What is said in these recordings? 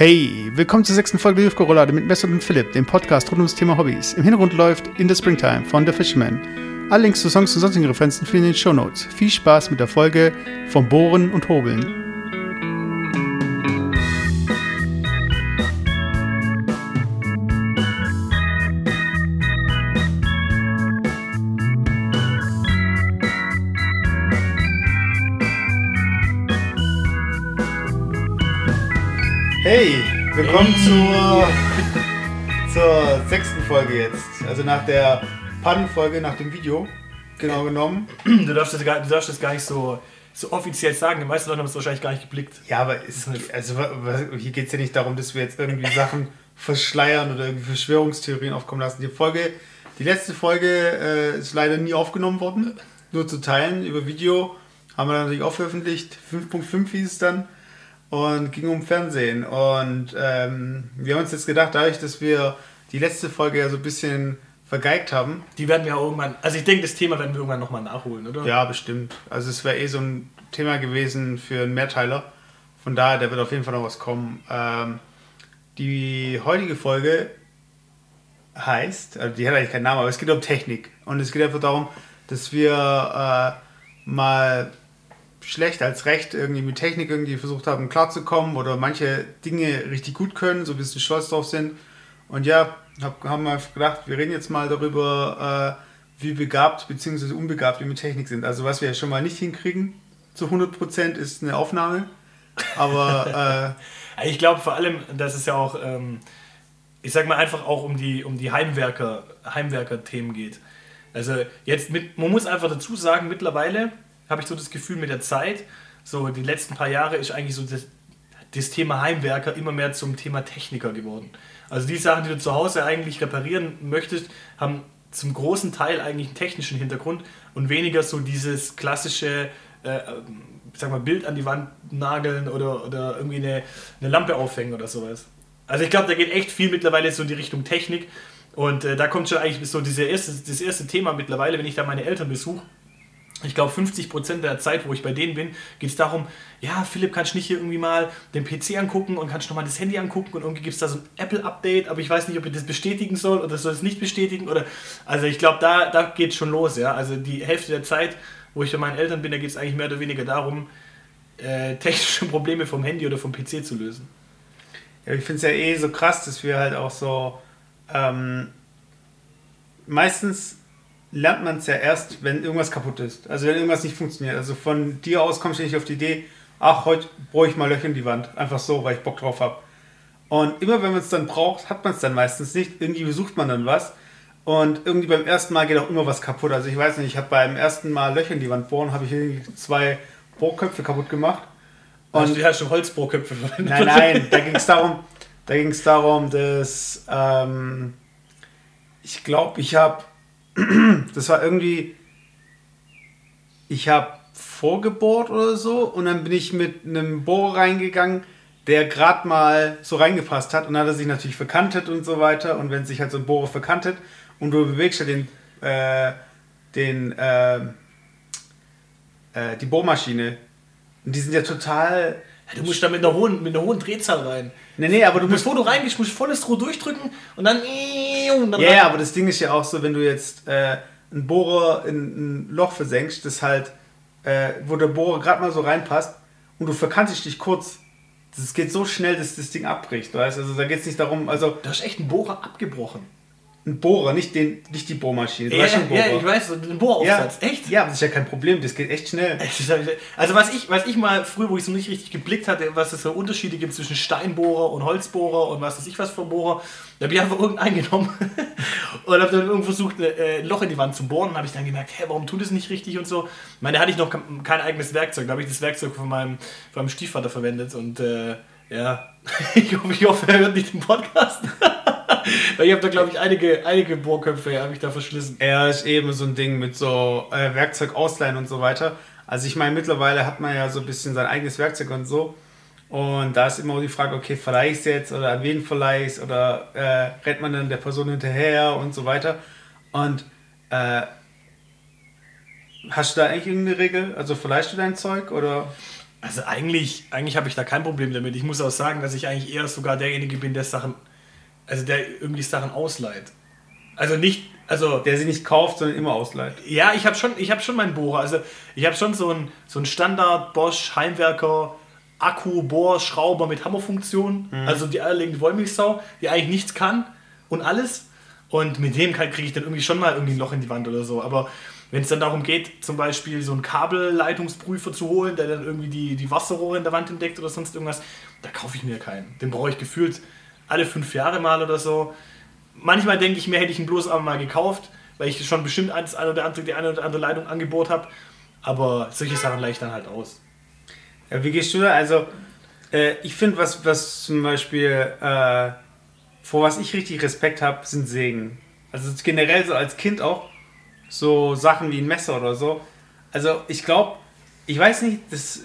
Hey, willkommen zur 6. Folge der Lufke-Roulade mit Mesut und Philipp, dem Podcast rund ums Thema Hobbys. Im Hintergrund läuft In the Springtime von The Fisherman. Alle Links zu Songs und sonstigen Referenzen finden in den Shownotes. Viel Spaß mit der Folge vom Bohren und Hobeln. Hey, willkommen zur 6. Folge jetzt, also nach der Pannenfolge, nach dem Video, genau genommen. Du darfst das gar nicht so offiziell sagen, die meisten Leute haben es wahrscheinlich gar nicht geblickt. Ja, aber hier geht es ja nicht darum, dass wir jetzt irgendwie Sachen verschleiern oder irgendwie Verschwörungstheorien aufkommen lassen. Die letzte Folge ist leider nie aufgenommen worden, nur zu teilen über Video, haben wir dann natürlich auch veröffentlicht, 5.5 hieß es dann. Und ging um Fernsehen und wir haben uns jetzt gedacht, dadurch, dass wir die letzte Folge ja so ein bisschen vergeigt haben. Die werden wir ja irgendwann, also ich denke, das Thema werden wir irgendwann nochmal nachholen, oder? Ja, bestimmt. Also es wäre so ein Thema gewesen für einen Mehrteiler, von daher, da wird auf jeden Fall noch was kommen. Die heutige Folge heißt, also die hat eigentlich keinen Namen, aber es geht um Technik und es geht einfach darum, dass wir mal schlecht als recht irgendwie mit Technik irgendwie versucht haben klarzukommen oder manche Dinge richtig gut können, so ein bisschen stolz drauf sind. Und ja, haben wir gedacht, wir reden jetzt mal darüber, wie begabt bzw. unbegabt wir mit Technik sind. Also was wir schon mal nicht hinkriegen zu 100% ist eine Aufnahme, aber... ich glaube vor allem, dass es ja auch, ich sag mal einfach auch um die Heimwerker-Themen geht. Also jetzt, man muss einfach dazu sagen, mittlerweile... habe ich so das Gefühl mit der Zeit, so die letzten paar Jahre ist eigentlich so das Thema Heimwerker immer mehr zum Thema Techniker geworden. Also die Sachen, die du zu Hause eigentlich reparieren möchtest, haben zum großen Teil eigentlich einen technischen Hintergrund und weniger so dieses klassische, sag mal, Bild an die Wand nageln oder irgendwie eine Lampe aufhängen oder sowas. Also ich glaube, da geht echt viel mittlerweile so in die Richtung Technik und da kommt schon eigentlich so das erste Thema mittlerweile, wenn ich da meine Eltern besuche. Ich glaube, 50% der Zeit, wo ich bei denen bin, geht es darum, ja, Philipp, kannst du nicht hier irgendwie mal den PC angucken und kannst du nochmal das Handy angucken und irgendwie gibt es da so ein Apple-Update, aber ich weiß nicht, ob ich das bestätigen soll oder soll es nicht bestätigen oder, also ich glaube, da geht es schon los, ja, also die Hälfte der Zeit, wo ich bei meinen Eltern bin, da geht es eigentlich mehr oder weniger darum, technische Probleme vom Handy oder vom PC zu lösen. Ja, ich finde es ja so krass, dass wir halt auch so, meistens lernt man es ja erst, wenn irgendwas kaputt ist. Also wenn irgendwas nicht funktioniert. Also von dir aus kommst du nicht auf die Idee, ach, heute bohre ich mal Löcher in die Wand. Einfach so, weil ich Bock drauf habe. Und immer wenn man es dann braucht, hat man es dann meistens nicht. Irgendwie besucht man dann was. Und irgendwie beim ersten Mal geht auch immer was kaputt. Also ich weiß nicht, ich habe beim ersten Mal Löcher in die Wand bohren, habe ich irgendwie 2 Bohrköpfe kaputt gemacht. Und du hast schon Holzbohrköpfe verwendet. Nein, da ging es darum, dass ich glaube, ich habe vorgebohrt oder so und dann bin ich mit einem Bohrer reingegangen, der gerade mal so reingepasst hat und dann hat er sich natürlich verkantet und so weiter und wenn sich halt so ein Bohrer verkantet und du bewegst ja die Bohrmaschine und die sind ja total... Du musst da mit einer hohen Drehzahl rein. Nee, aber du musst... Bevor du reingehst, musst du volles Rohr durchdrücken und dann... Ja, yeah, aber das Ding ist ja auch so, wenn du jetzt einen Bohrer in ein Loch versenkst, das halt, wo der Bohrer gerade mal so reinpasst und du verkantest dich kurz. Das geht so schnell, dass das Ding abbricht, weißt? Also da geht es nicht darum, also... Da ist echt ein Bohrer abgebrochen. Ein Bohrer, nicht die Bohrmaschine. Ja, ich weiß, ein Bohraufsatz, ja, echt? Ja, das ist ja kein Problem, das geht echt schnell. Also was ich mal früher, wo ich es noch nicht richtig geblickt hatte, was es für Unterschiede gibt zwischen Steinbohrer und Holzbohrer und was weiß ich was für Bohrer, da habe ich einfach irgendeinen genommen und habe dann irgendwo versucht, ein Loch in die Wand zu bohren und habe ich dann gemerkt, warum tut es nicht richtig und so. Ich meine, da hatte ich noch kein eigenes Werkzeug, da habe ich das Werkzeug von meinem Stiefvater verwendet und ja, ich hoffe, er hört nicht den Podcast. Weil ich habe da, glaube ich, einige Bohrköpfe habe ich da verschlissen. Ja, ist eben so ein Ding mit so Werkzeug ausleihen und so weiter. Also ich meine, mittlerweile hat man ja so ein bisschen sein eigenes Werkzeug und so. Und da ist immer die Frage, okay, verleihe ich es jetzt oder an wen verleihe ich es oder rennt man dann der Person hinterher und so weiter. Und hast du da eigentlich irgendeine Regel? Also verleihst du dein Zeug oder... Also eigentlich habe ich da kein Problem damit. Ich muss auch sagen, dass ich eigentlich eher sogar derjenige bin, der irgendwie Sachen ausleiht. Der sie nicht kauft, sondern immer ausleiht. Ja, ich habe schon meinen Bohrer. Also ich habe schon so einen Standard Bosch Heimwerker Akku Bohrschrauber mit Hammerfunktion. Mhm. Also die eierlegende Wollmilchsau, die eigentlich nichts kann und alles. Und mit dem kriege ich dann irgendwie schon mal irgendwie ein Loch in die Wand oder so. Aber wenn es dann darum geht, zum Beispiel so einen Kabelleitungsprüfer zu holen, der dann irgendwie die Wasserrohre in der Wand entdeckt oder sonst irgendwas, da kaufe ich mir keinen. Den brauche ich gefühlt alle 5 Jahre mal oder so. Manchmal denke ich mir, hätte ich ihn bloß einmal gekauft, weil ich schon bestimmt die eine oder andere Leitung angebohrt habe. Aber solche Sachen leih ich dann halt aus. Ja, wie gehst du da? Also, ich finde, was zum Beispiel... vor was ich richtig Respekt habe, sind Sägen. Also generell so als Kind auch so Sachen wie ein Messer oder so. Also ich glaube, ich weiß nicht, das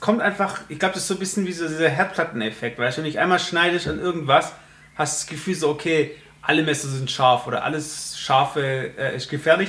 kommt einfach, ich glaube, das ist so ein bisschen wie so dieser Herdplatteneffekt, weißt du, wenn ich einmal schneidest an irgendwas, hast du das Gefühl so, okay, alle Messer sind scharf oder alles Scharfe ist gefährlich.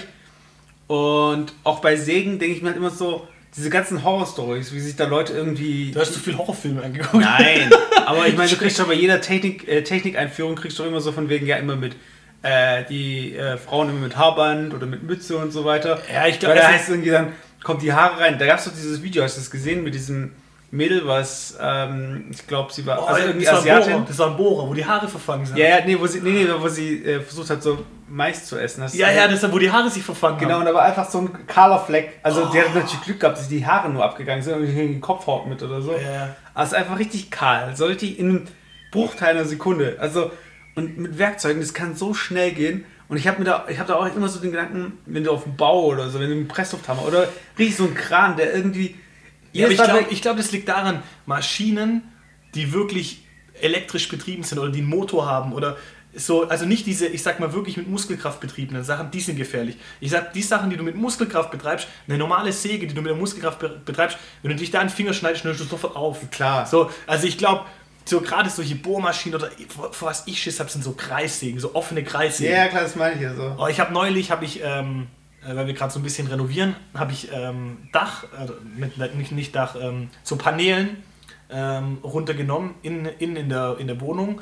Und auch bei Sägen denke ich mir halt immer so, diese ganzen Horror-Stories, wie sich da Leute irgendwie... Du hast so viel Horrorfilme angeguckt. Nein, aber ich meine, du kriegst doch bei jeder Technikeinführung kriegst du immer so von wegen, ja, immer mit Frauen immer mit Haarband oder mit Mütze und so weiter. Ja, ich glaube... Weil da heißt irgendwie dann, kommt die Haare rein. Da gab es doch dieses Video, hast du das gesehen, mit diesem Mädel, was, ich glaube, sie war... also irgendwie Asiatin. Das war ein Bohrer, wo die Haare verfangen sind. Ja, wo sie versucht hat, so Mais zu essen. Das ist, wo die Haare sich verfangen haben. Genau, und da war einfach so ein kahler Fleck. Also der hat natürlich Glück gehabt, dass die Haare nur abgegangen sind und den Kopfhaut mit oder so. Ja. Aber es ist einfach richtig kahl. So richtig in einem Bruchteil einer Sekunde. Also, und mit Werkzeugen, das kann so schnell gehen. Und ich hab da auch immer so den Gedanken, wenn du auf dem Bau oder so, wenn du einen Presslufthammer oder richtig so einen Kran, der irgendwie... Ja, ich glaube, das liegt daran, Maschinen, die wirklich elektrisch betrieben sind oder die einen Motor haben oder so, also nicht diese, ich sag mal wirklich mit Muskelkraft betriebenen Sachen, die sind gefährlich. Ich sag, die Sachen, die du mit Muskelkraft betreibst, eine normale Säge, die du mit der Muskelkraft betreibst, wenn du dich da einen Finger schneidest, schnürst du sofort auf. Klar. So, also ich glaube, so gerade solche Bohrmaschinen oder vor was ich Schiss habe, sind so Kreissägen, so offene Kreissägen. Ja, klar, das meine ich ja so. Oh, weil wir gerade so ein bisschen renovieren, habe ich so Paneelen runtergenommen in der Wohnung,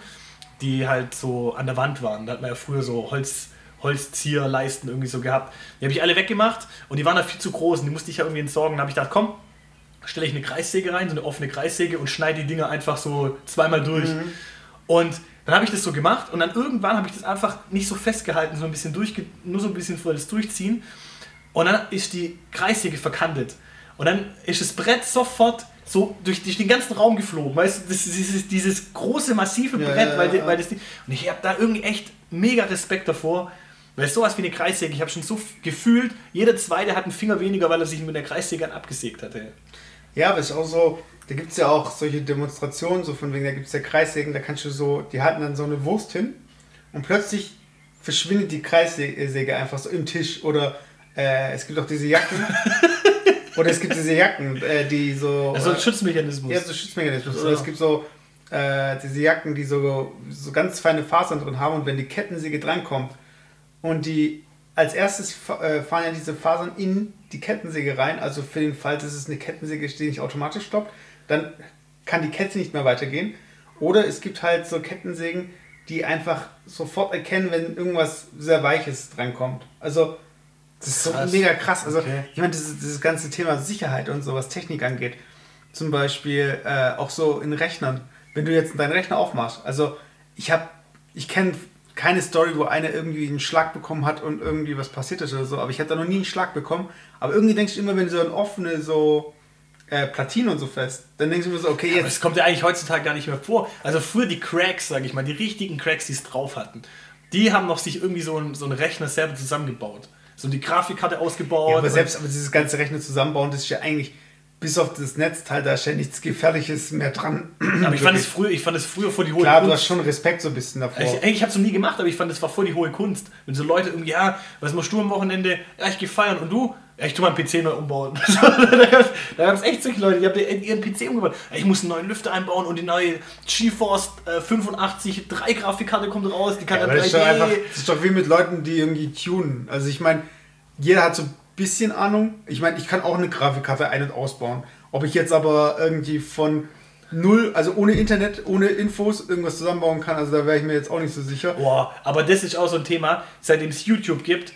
die halt so an der Wand waren. Da hat man ja früher so Holzzierleisten irgendwie so gehabt. Die habe ich alle weggemacht und die waren da viel zu groß und die musste ich ja irgendwie entsorgen. Da habe ich gedacht, komm, stelle ich eine Kreissäge rein, so eine offene Kreissäge und schneide die Dinger einfach so zweimal durch. Mhm. Und dann habe ich das so gemacht und dann irgendwann habe ich das einfach nicht so festgehalten, so ein bisschen nur so ein bisschen vor das Durchziehen und dann ist die Kreissäge verkantet und dann ist das Brett sofort so durch den ganzen Raum geflogen, weißt du, das ist dieses große, massive Brett, ja. Weil das Ding, und ich habe da irgendwie echt mega Respekt davor, weil sowas wie eine Kreissäge, ich habe schon so gefühlt, jeder Zweite hat einen Finger weniger, weil er sich mit der Kreissäge abgesägt hatte. Ja, aber es ist auch so, da gibt es ja auch solche Demonstrationen, so von wegen, da gibt es ja Kreissägen, da kannst du so, die halten dann so eine Wurst hin und plötzlich verschwindet die Kreissäge einfach so im Tisch oder es gibt auch diese Jacken, die so... Also ein Schutzmechanismus. Ja, so ein Schutzmechanismus. Oder es gibt so diese Jacken, die so ganz feine Fasern drin haben und wenn die Kettensäge drankommt und die als erstes fahren ja diese Fasern in die Kettensäge rein, also für den Fall, dass es eine Kettensäge ist, die nicht automatisch stoppt, dann kann die Kette nicht mehr weitergehen. Oder es gibt halt so Kettensägen, die einfach sofort erkennen, wenn irgendwas sehr Weiches drankommt. Also das ist so mega krass. Also okay. Ich meine, dieses ganze Thema Sicherheit und so, was Technik angeht, zum Beispiel auch so in Rechnern. Wenn du jetzt deinen Rechner aufmachst, also ich kenne keine Story, wo einer irgendwie einen Schlag bekommen hat und irgendwie was passiert ist oder so, aber ich habe da noch nie einen Schlag bekommen. Aber irgendwie denkst du immer, wenn du so eine offene so Platine und so fest, dann denkst du immer so, okay, jetzt... Aber das kommt ja eigentlich heutzutage gar nicht mehr vor. Also früher die Cracks, sage ich mal, die richtigen Cracks, die es drauf hatten, die haben noch sich irgendwie so einen Rechner selber zusammengebaut. So die Grafikkarte ausgebaut. Ja, aber dieses ganze Rechner zusammenbauen, das ist ja eigentlich... Bis auf das Netzteil, da ist ja nichts Gefährliches mehr dran. Aber ich fand es früher vor die hohe Kunst. Klar, du hast schon Respekt so ein bisschen davor. Ich habe es noch nie gemacht, aber ich fand, es war voll die hohe Kunst. Wenn so Leute irgendwie, ja, was machst du am Wochenende? Ja, ich gehe feiern. Und du? Ja, ich tu meinen PC neu umbauen. Da gab es echt solche Leute, die haben ihren PC umgebaut. Ja, ich muss einen neuen Lüfter einbauen und die neue GeForce 85 3 Grafikkarte kommt raus. Die kann dann 3D. Das ist doch wie mit Leuten, die irgendwie tunen. Also ich meine, jeder hat so bisschen Ahnung. Ich meine, ich kann auch eine Grafikkarte ein- und ausbauen. Ob ich jetzt aber irgendwie von null, also ohne Internet, ohne Infos irgendwas zusammenbauen kann, also da wäre ich mir jetzt auch nicht so sicher. Boah, aber das ist auch so ein Thema, seitdem es YouTube gibt,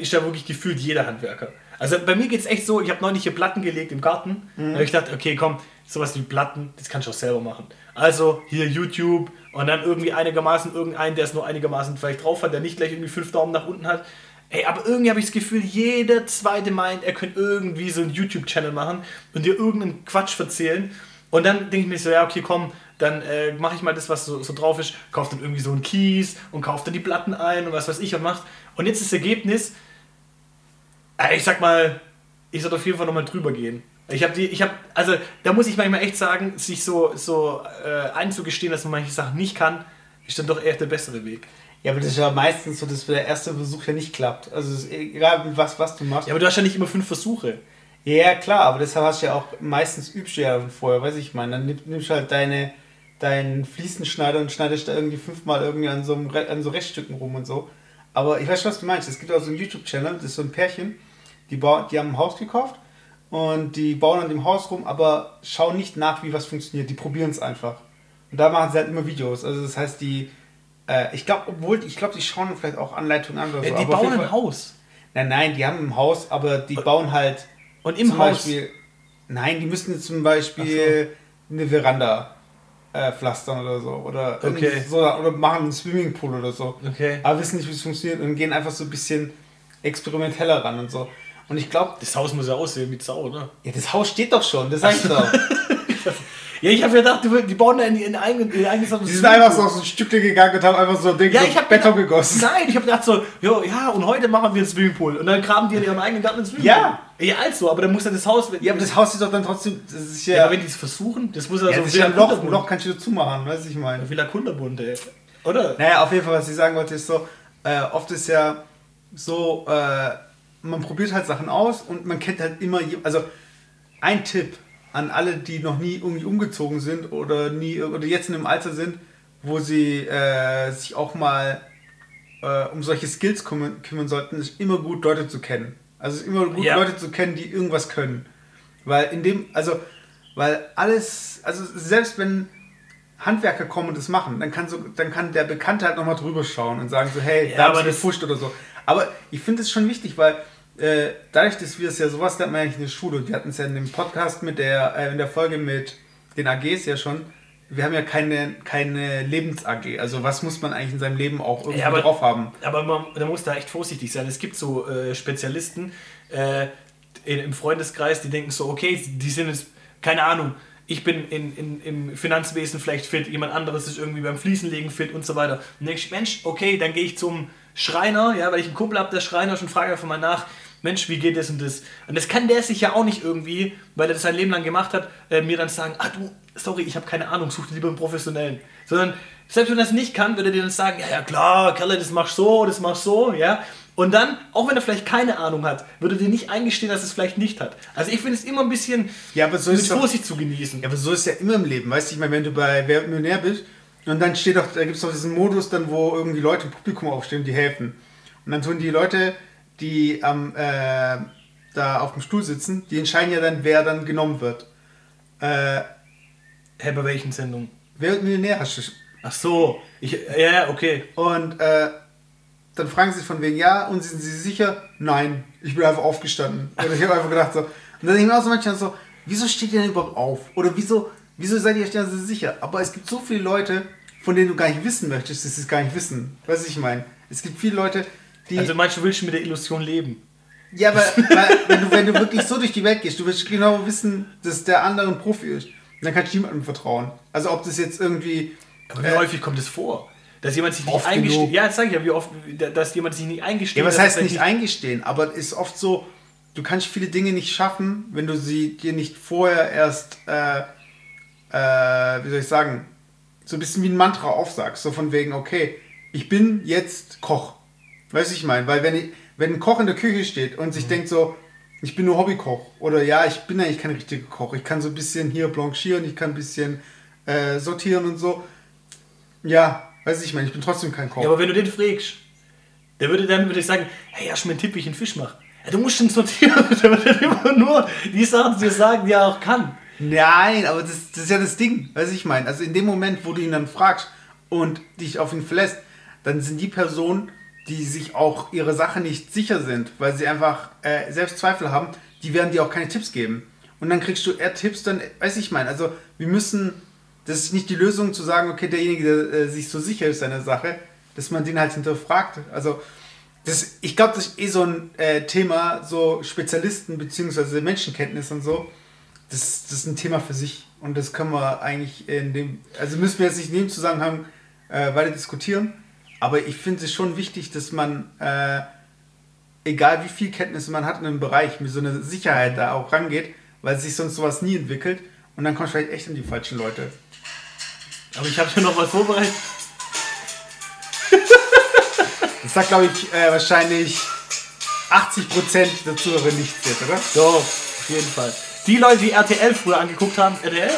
ist ja wirklich gefühlt jeder Handwerker. Also bei mir geht es echt so, ich habe neulich hier Platten gelegt im Garten. Mhm. Und ich dachte, okay, komm, sowas wie Platten, das kannst du auch selber machen. Also hier YouTube und dann irgendwie einigermaßen irgendeinen, der es nur einigermaßen vielleicht drauf hat, der nicht gleich irgendwie 5 Daumen nach unten hat. Ey, aber irgendwie habe ich das Gefühl, jeder Zweite meint, er könnte irgendwie so einen YouTube-Channel machen und dir irgendeinen Quatsch erzählen. Und dann denke ich mir so, ja, okay, komm, dann mache ich mal das, was so drauf ist, kauft dann irgendwie so einen Kies und kauft dann die Platten ein und was weiß ich und macht. Und jetzt ist das Ergebnis, ich sag mal, ich sollte auf jeden Fall nochmal drüber gehen. Also da muss ich manchmal echt sagen, sich so einzugestehen, dass man manche Sachen nicht kann, ist dann doch eher der bessere Weg. Ja, aber das ist ja meistens so, dass der erste Versuch ja nicht klappt. Also egal, was du machst. Ja, aber du hast ja nicht immer 5 Versuche. Ja, klar, aber deshalb hast du ja auch meistens übst du ja vorher, weiß ich meine. Dann nimmst du halt deinen Fliesenschneider und schneidest da irgendwie 5-mal irgendwie an so Reststücken rum und so. Aber ich weiß schon, was du meinst. Es gibt auch so einen YouTube-Channel, das ist so ein Pärchen, die haben ein Haus gekauft und die bauen an dem Haus rum, aber schauen nicht nach, wie was funktioniert. Die probieren es einfach. Und da machen sie halt immer Videos. Also das heißt, ich glaube, die schauen vielleicht auch Anleitungen an oder so. Die aber bauen ein Haus? Nein, die haben ein Haus, aber die bauen halt... Und im Haus? Beispiel, nein, die müssen zum Beispiel eine Veranda pflastern oder so. Oder machen einen Swimmingpool oder so. Okay. Aber wissen nicht, wie es funktioniert und gehen einfach so ein bisschen experimenteller ran und so. Und ich glaube... Das Haus muss ja aussehen wie Sau, oder? Ja, das Haus steht doch schon, das heißt doch. Ja, ich habe ja gedacht, die bauen da in eigenen Sachen. Die sind einfach so aus ein Stückchen gegangen und haben einfach so ein Ding Beton gegossen. Nein, ich habe gedacht so, ja, und heute machen wir einen Swimmingpool. Und dann graben die in ihrem eigenen Garten einen Swimmingpool. Ja. Ja, also, aber dann muss ja das Haus... Ja, aber das Haus ist doch dann trotzdem... Das ist ja, aber wenn die es versuchen, das muss ja so... Das ist ja ein Loch kannst du zumachen, weißt du, ich meine. Villa Kunterbund, ey. Oder? Naja, auf jeden Fall, was ich sagen wollte, ist so, oft ist ja so, man probiert halt Sachen aus und man kennt halt immer... Also, ein Tipp an alle, die noch nie irgendwie umgezogen sind oder jetzt in einem Alter sind, wo sie sich auch mal um solche Skills kümmern sollten, ist immer gut, Leute zu kennen. Also es ist immer gut, Leute zu kennen, die irgendwas können. Weil selbst wenn Handwerker kommen und das machen, dann kann der Bekannte halt nochmal drüber schauen und sagen so, hey, da habe ich gefuscht oder so. Aber ich finde es schon wichtig, weil dadurch, dass wir es ja sowas lernt man eigentlich in der Schule. Wir hatten es ja in dem Podcast in der Folge mit den AGs ja schon. Wir haben ja keine Lebens-AG. Also was muss man eigentlich in seinem Leben auch irgendwie drauf haben? Aber man muss da echt vorsichtig sein. Es gibt so Spezialisten im Freundeskreis, die denken so, okay, die sind jetzt, keine Ahnung, ich bin im Finanzwesen vielleicht fit, jemand anderes ist irgendwie beim Fliesenlegen fit und so weiter. Und denke ich, Mensch, okay, dann gehe ich zum Schreiner, ja, weil ich einen Kumpel habe, der Schreiner ist und frage einfach mal nach, Mensch, wie geht das und das? Und das kann der sich ja auch nicht irgendwie, weil er das sein Leben lang gemacht hat, mir dann sagen, sorry, ich habe keine Ahnung, such dir lieber einen Professionellen. Sondern, selbst wenn er das nicht kann, würde er dir dann sagen, ja klar, Kerle, das machst so, ja. Und dann, auch wenn er vielleicht keine Ahnung hat, würde er dir nicht eingestehen, dass er es vielleicht nicht hat. Also ich finde es immer ein bisschen mit Vorsicht zu genießen. Ja, aber so ist es ja immer im Leben, weißt du, ich meine, wenn du bei Wer wird Millionär bist, und dann da gibt es doch diesen Modus, dann wo irgendwie Leute im Publikum aufstehen, die helfen. Und dann tun die Leute, die da auf dem Stuhl sitzen, die entscheiden ja dann, wer dann genommen wird. Bei welchen Sendungen? Wer wird Millionär? Ach so. Okay. Und dann fragen sie von wegen, ja, und sind sie sicher? Nein. Ich bin einfach aufgestanden. Oder ich habe einfach gedacht so. Und dann denke ich mir auch so manchmal so, wieso steht ihr denn überhaupt auf? Oder wieso seid ihr euch da so sicher? Aber es gibt so viele Leute, von denen du gar nicht wissen möchtest, dass sie es gar nicht wissen. Weißt du, ich meine? Es gibt viele Leute, die... Also manche willst du mit der Illusion leben. Ja, aber wenn du wirklich so durch die Welt gehst, du willst genau wissen, dass der andere ein Profi ist. Und dann kannst du niemandem vertrauen. Also ob das jetzt irgendwie... Aber wie häufig kommt das vor? Dass jemand sich nicht eingesteht... Ja, das sage ich ja, wie oft, dass jemand sich nicht eingesteht. Ja, was heißt nicht eingestehen? Aber es ist oft so, du kannst viele Dinge nicht schaffen, wenn du sie dir nicht vorher erst... wie soll ich sagen, so ein bisschen wie ein Mantra aufsagst, so von wegen, okay, ich bin jetzt Koch. Weißt du, ich meine? Weil wenn ein Koch in der Küche steht und sich denkt so, ich bin nur Hobbykoch oder ja, ich bin eigentlich kein richtiger Koch, ich kann so ein bisschen hier blanchieren, ich kann ein bisschen sortieren und so. Ja, weißt du, ich meine, ich bin trotzdem kein Koch. Ja, aber wenn du den fragst, der würde dann sagen, hey, hast du mir einen Tipp, wie ich einen Fisch mache? Du musst uns notieren, damit er immer nur die Sachen dir sagen, die er auch kann. Nein, aber das ist ja das Ding, was ich meine. Also in dem Moment, wo du ihn dann fragst und dich auf ihn verlässt, dann sind die Personen, die sich auch ihre Sache nicht sicher sind, weil sie einfach selbst Zweifel haben, die werden dir auch keine Tipps geben. Und dann kriegst du eher Tipps, dann, weiß ich meine, also wir müssen, das ist nicht die Lösung zu sagen, okay, derjenige, der sich so sicher ist seiner Sache, dass man den halt hinterfragt. Also das, ich glaube, das ist eh so ein Thema, so Spezialisten bzw. Menschenkenntnis und so, das ist ein Thema für sich. Und das können wir eigentlich in dem, also müssen wir jetzt nicht in dem Zusammenhang weiter diskutieren, aber ich finde es schon wichtig, dass man, egal wie viel Kenntnisse man hat in einem Bereich, mit so einer Sicherheit da auch rangeht, weil sich sonst sowas nie entwickelt und dann kommst du vielleicht echt an die falschen Leute. Aber ich habe schon noch was vorbereitet. Das sagt, glaube ich, wahrscheinlich 80% der Zuhörer nichts jetzt, oder? Doch, auf jeden Fall. Die Leute, die RTL früher angeguckt haben, RTL?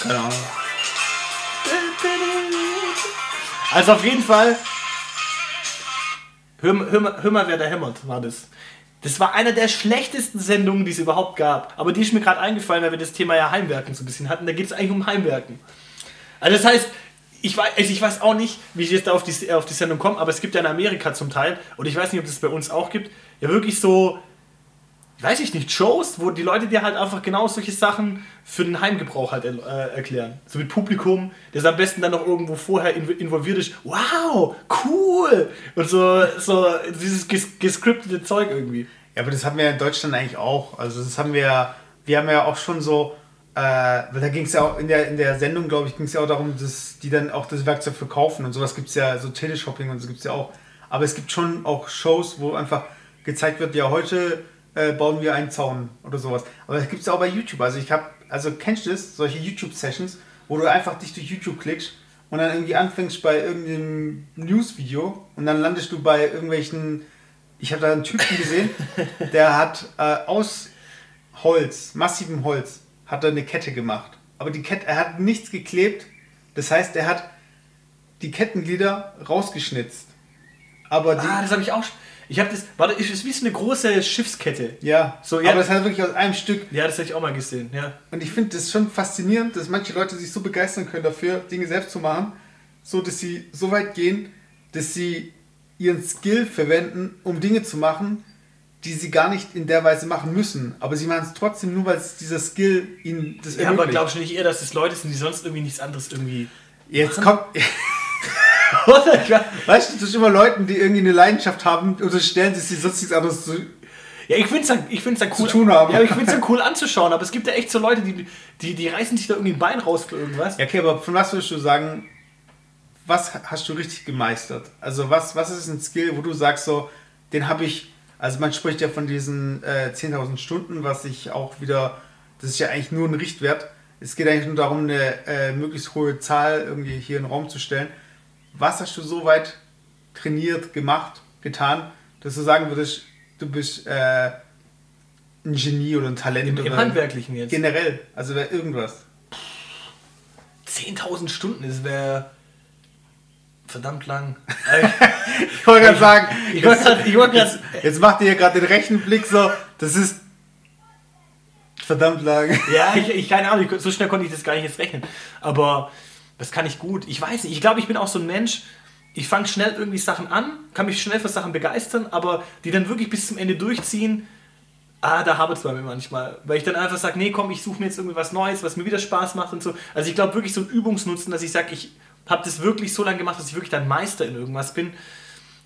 Keine Ahnung. Also auf jeden Fall, hör mal, wer da hämmert, war das. Das war eine der schlechtesten Sendungen, die es überhaupt gab. Aber die ist mir gerade eingefallen, weil wir das Thema ja Heimwerken so ein bisschen hatten. Da geht es eigentlich um Heimwerken. Also das heißt, ich weiß auch nicht, wie ich jetzt da auf die Sendung komme, aber es gibt ja in Amerika zum Teil, und ich weiß nicht, ob es bei uns auch gibt, ja wirklich so, weiß ich nicht, Shows, wo die Leute dir halt einfach genau solche Sachen für den Heimgebrauch halt erklären. So mit Publikum, das am besten dann noch irgendwo vorher involviert ist. Wow, cool! Und so dieses gescriptete Zeug irgendwie. Ja, aber das haben wir ja in Deutschland eigentlich auch. Also das haben wir haben ja auch schon so, weil da ging es ja auch in der Sendung, glaube ich, ging es ja auch darum, dass die dann auch das Werkzeug verkaufen und sowas gibt es ja, so Teleshopping und so gibt es ja auch. Aber es gibt schon auch Shows, wo einfach gezeigt wird, ja heute bauen wir einen Zaun oder sowas. Aber das gibt es auch bei YouTube. Also kennst du das? Solche YouTube-Sessions, wo du einfach dich durch YouTube klickst und dann irgendwie anfängst bei irgendeinem News-Video und dann landest du bei irgendwelchen, ich habe da einen Typen gesehen, der hat aus Holz, massivem Holz, hat er eine Kette gemacht. Aber die Kette, er hat nichts geklebt, das heißt, er hat die Kettenglieder rausgeschnitzt. Aber das habe ich auch schon. Warte, ist das wie so eine große Schiffskette? Ja, so, ja, aber das hat wirklich aus einem Stück. Ja, das habe ich auch mal gesehen, ja. Und ich finde das schon faszinierend, dass manche Leute sich so begeistern können dafür, Dinge selbst zu machen, so dass sie so weit gehen, dass sie ihren Skill verwenden, um Dinge zu machen, die sie gar nicht in der Weise machen müssen. Aber sie machen es trotzdem nur, weil es dieser Skill ihnen das ermöglicht. Ja, aber glaubst du nicht eher, dass das Leute sind, die sonst irgendwie nichts anderes irgendwie jetzt machen? Kommt... Weißt du, das ist immer Leuten, die irgendwie eine Leidenschaft haben, unterstellen, dass sie sonst nichts anderes zu tun haben. Ja, ich finde es dann cool, cool anzuschauen, aber es gibt ja echt so Leute, die reißen sich da irgendwie ein Bein raus für irgendwas. Ja, okay, aber von was würdest du sagen, was hast du richtig gemeistert? Also was ist ein Skill, wo du sagst so, den habe ich, also man spricht ja von diesen 10.000 Stunden, was ich auch wieder, das ist ja eigentlich nur ein Richtwert. Es geht eigentlich nur darum, eine möglichst hohe Zahl irgendwie hier in den Raum zu stellen. Was hast du so weit trainiert, gemacht, getan, dass du sagen würdest, du bist ein Genie oder ein Talent? Im Handwerklichen jetzt? Generell, also wäre irgendwas. 10.000 Stunden, das wäre verdammt lang. Ich wollte gerade sagen, jetzt macht ihr hier gerade den rechten Blick so, das ist verdammt lang. Ja, ich keine Ahnung, so schnell konnte ich das gar nicht jetzt rechnen, aber... Das kann ich gut. Ich weiß nicht. Ich glaube, ich bin auch so ein Mensch, ich fange schnell irgendwie Sachen an, kann mich schnell für Sachen begeistern, aber die dann wirklich bis zum Ende durchziehen, da habe ich es bei mir manchmal. Weil ich dann einfach sage, nee, komm, ich suche mir jetzt irgendwie was Neues, was mir wieder Spaß macht und so. Also ich glaube wirklich so einen Übungsnutzen, dass ich sage, ich habe das wirklich so lange gemacht, dass ich wirklich dann Meister in irgendwas bin.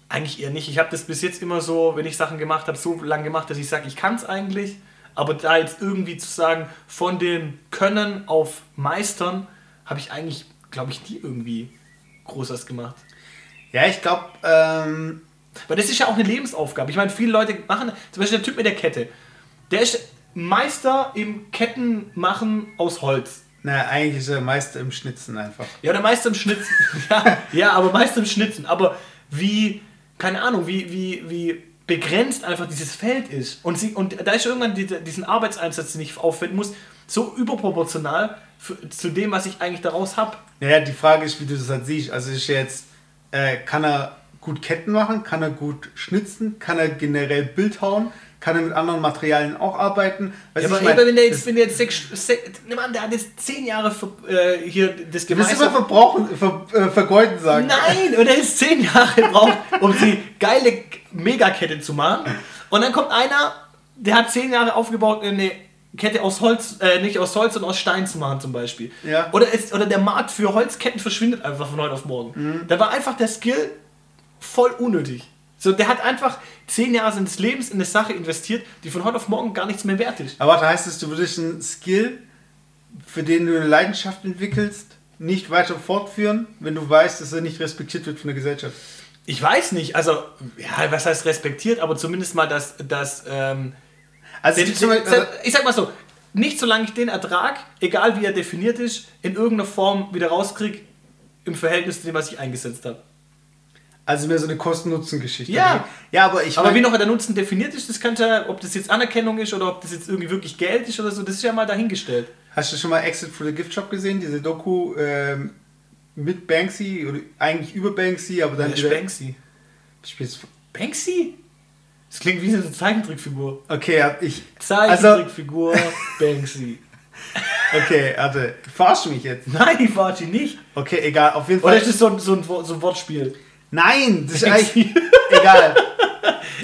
Eigentlich eher nicht. Ich habe das bis jetzt immer so, wenn ich Sachen gemacht habe, so lange gemacht, dass ich sage, ich kann es eigentlich. Aber da jetzt irgendwie zu sagen, von dem Können auf Meistern, habe ich eigentlich... glaube ich, die irgendwie groß was gemacht. Ja, ich glaube, weil das ist ja auch eine Lebensaufgabe. Ich meine, viele Leute machen, zum Beispiel der Typ mit der Kette, der ist Meister im Kettenmachen aus Holz. Naja, eigentlich ist er Meister im Schnitzen einfach. Ja, oder Meister im Schnitzen. ja, aber Meister im Schnitzen. Aber wie, keine Ahnung, wie begrenzt einfach dieses Feld ist. Und da ist irgendwann diesen Arbeitseinsatz, den ich aufwenden muss, so überproportional zu dem, was ich eigentlich daraus habe. Naja, die Frage ist, wie du das halt siehst. Also ist jetzt, kann er gut Ketten machen, kann er gut schnitzen, kann er generell Bildhauen, kann er mit anderen Materialien auch arbeiten. Ja, aber wenn der jetzt nimm an, der hat jetzt 10 Jahre hier das gemeistert. Du willst immer vergeuden sagen. Nein, und er ist 10 Jahre gebraucht, um die geile Megakette zu machen. Und dann kommt einer, der hat 10 Jahre aufgebaut, eine Kette aus Holz, nicht aus Holz, sondern aus Stein zu machen zum Beispiel. Ja. Oder der Markt für Holzketten verschwindet einfach von heute auf morgen. Mhm. Da war einfach der Skill voll unnötig. So, der hat einfach 10 Jahre seines Lebens in eine Sache investiert, die von heute auf morgen gar nichts mehr wert ist. Aber da heißt es, du würdest einen Skill, für den du eine Leidenschaft entwickelst, nicht weiter fortführen, wenn du weißt, dass er nicht respektiert wird von der Gesellschaft. Ich weiß nicht, also, ja, was heißt respektiert, aber zumindest mal, ich sag mal so, nicht solange ich den Ertrag, egal wie er definiert ist, in irgendeiner Form wieder rauskriege, im Verhältnis zu dem, was ich eingesetzt habe. Also mehr so eine Kosten-Nutzen-Geschichte. Ja, ja, aber wie noch der Nutzen definiert ist, das kann ja, ob das jetzt Anerkennung ist oder ob das jetzt irgendwie wirklich Geld ist oder so, das ist ja mal dahingestellt. Hast du schon mal Exit through the Gift Shop gesehen, diese Doku mit Banksy, oder eigentlich über Banksy, aber dann... Ja, Banksy. Banksy? Das klingt wie so eine Zeichentrickfigur. Okay, Zeichentrickfigur Banksy. Okay, warte. Verarsch mich jetzt? Nein, ich verarsch dich nicht. Okay, egal, auf jeden Fall. Oder ist das so ein Wortspiel? Nein, das ist eigentlich... egal.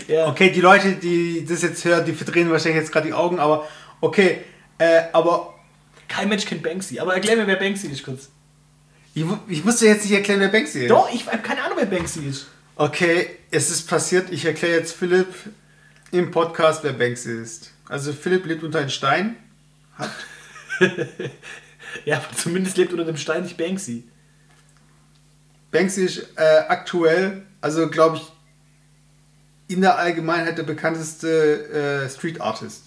Ja. Okay, die Leute, die das jetzt hören, die verdrehen wahrscheinlich jetzt gerade die Augen, aber okay, aber... Kein Mensch kennt Banksy, aber erklär mir, wer Banksy ist kurz. Ich muss dir jetzt nicht erklären, wer Banksy ist. Doch, ich habe keine Ahnung, wer Banksy ist. Okay, es ist passiert. Ich erkläre jetzt Philipp im Podcast, wer Banksy ist. Also Philipp lebt unter einem Stein. Ja, aber zumindest lebt unter dem Stein nicht Banksy. Banksy ist aktuell, also glaube ich, in der Allgemeinheit der bekannteste Street Artist.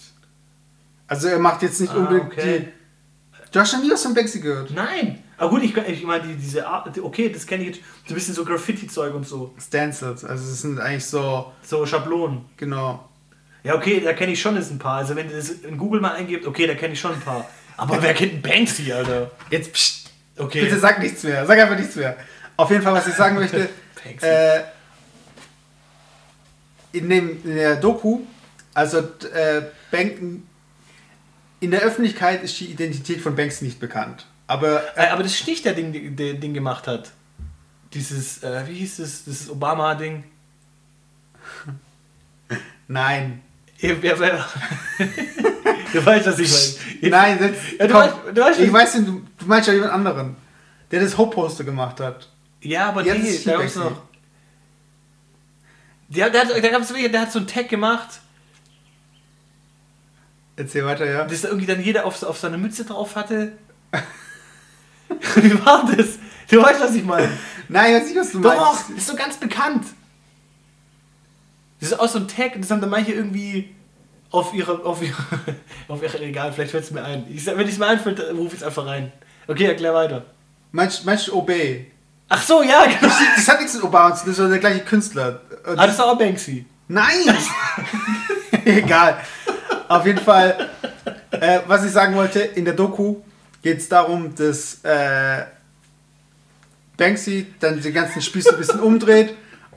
Also er macht jetzt nicht unbedingt okay. Du hast schon nie was von Banksy gehört? Nein. Aber gut, ich meine, diese Art, okay, das kenne ich jetzt, so ein bisschen so Graffiti-Zeug und so. Stencils, also das sind eigentlich so... So Schablonen. Genau. Ja, okay, da kenne ich schon jetzt ein paar. Also wenn ihr das in Google mal eingebt, okay, da kenne ich schon ein paar. Aber wer kennt einen Banksy, Alter? Jetzt, pssst. Okay. Bitte sag nichts mehr, sag einfach nichts mehr. Auf jeden Fall, was ich sagen möchte, Banksy. In der Doku, also in der Öffentlichkeit ist die Identität von Banksy nicht bekannt. Aber das ist nicht der Ding, der Ding gemacht hat. Dieses, wie hieß das? Dieses Obama-Ding? Nein. Du weißt, was ich meine. Nein, du meinst ja jemand anderen, der das Hope-Poster gemacht hat. Ja, aber da gab es noch... Der hat so einen Tag gemacht... Erzähl weiter, ja. Dass da irgendwie dann jeder auf seine Mütze drauf hatte... Wie war das? Du weißt, was ich meine. Nein, ich weiß nicht, was du meinst. Doch, das ist so ganz bekannt. Das ist auch so ein Tag, das haben da manche irgendwie auf ihre egal, vielleicht fällt es mir ein. Wenn es mir einfällt, ruf ich es einfach rein. Okay, erklär weiter. Meinst du Obey? Ach so, ja, genau. Das hat nichts mit Obama zu tun, das ist der gleiche Künstler. Das ist auch Banksy. Nein! Egal. Auf jeden Fall, was ich sagen wollte, in der Doku geht es darum, dass Banksy dann den ganzen Spieß ein bisschen umdreht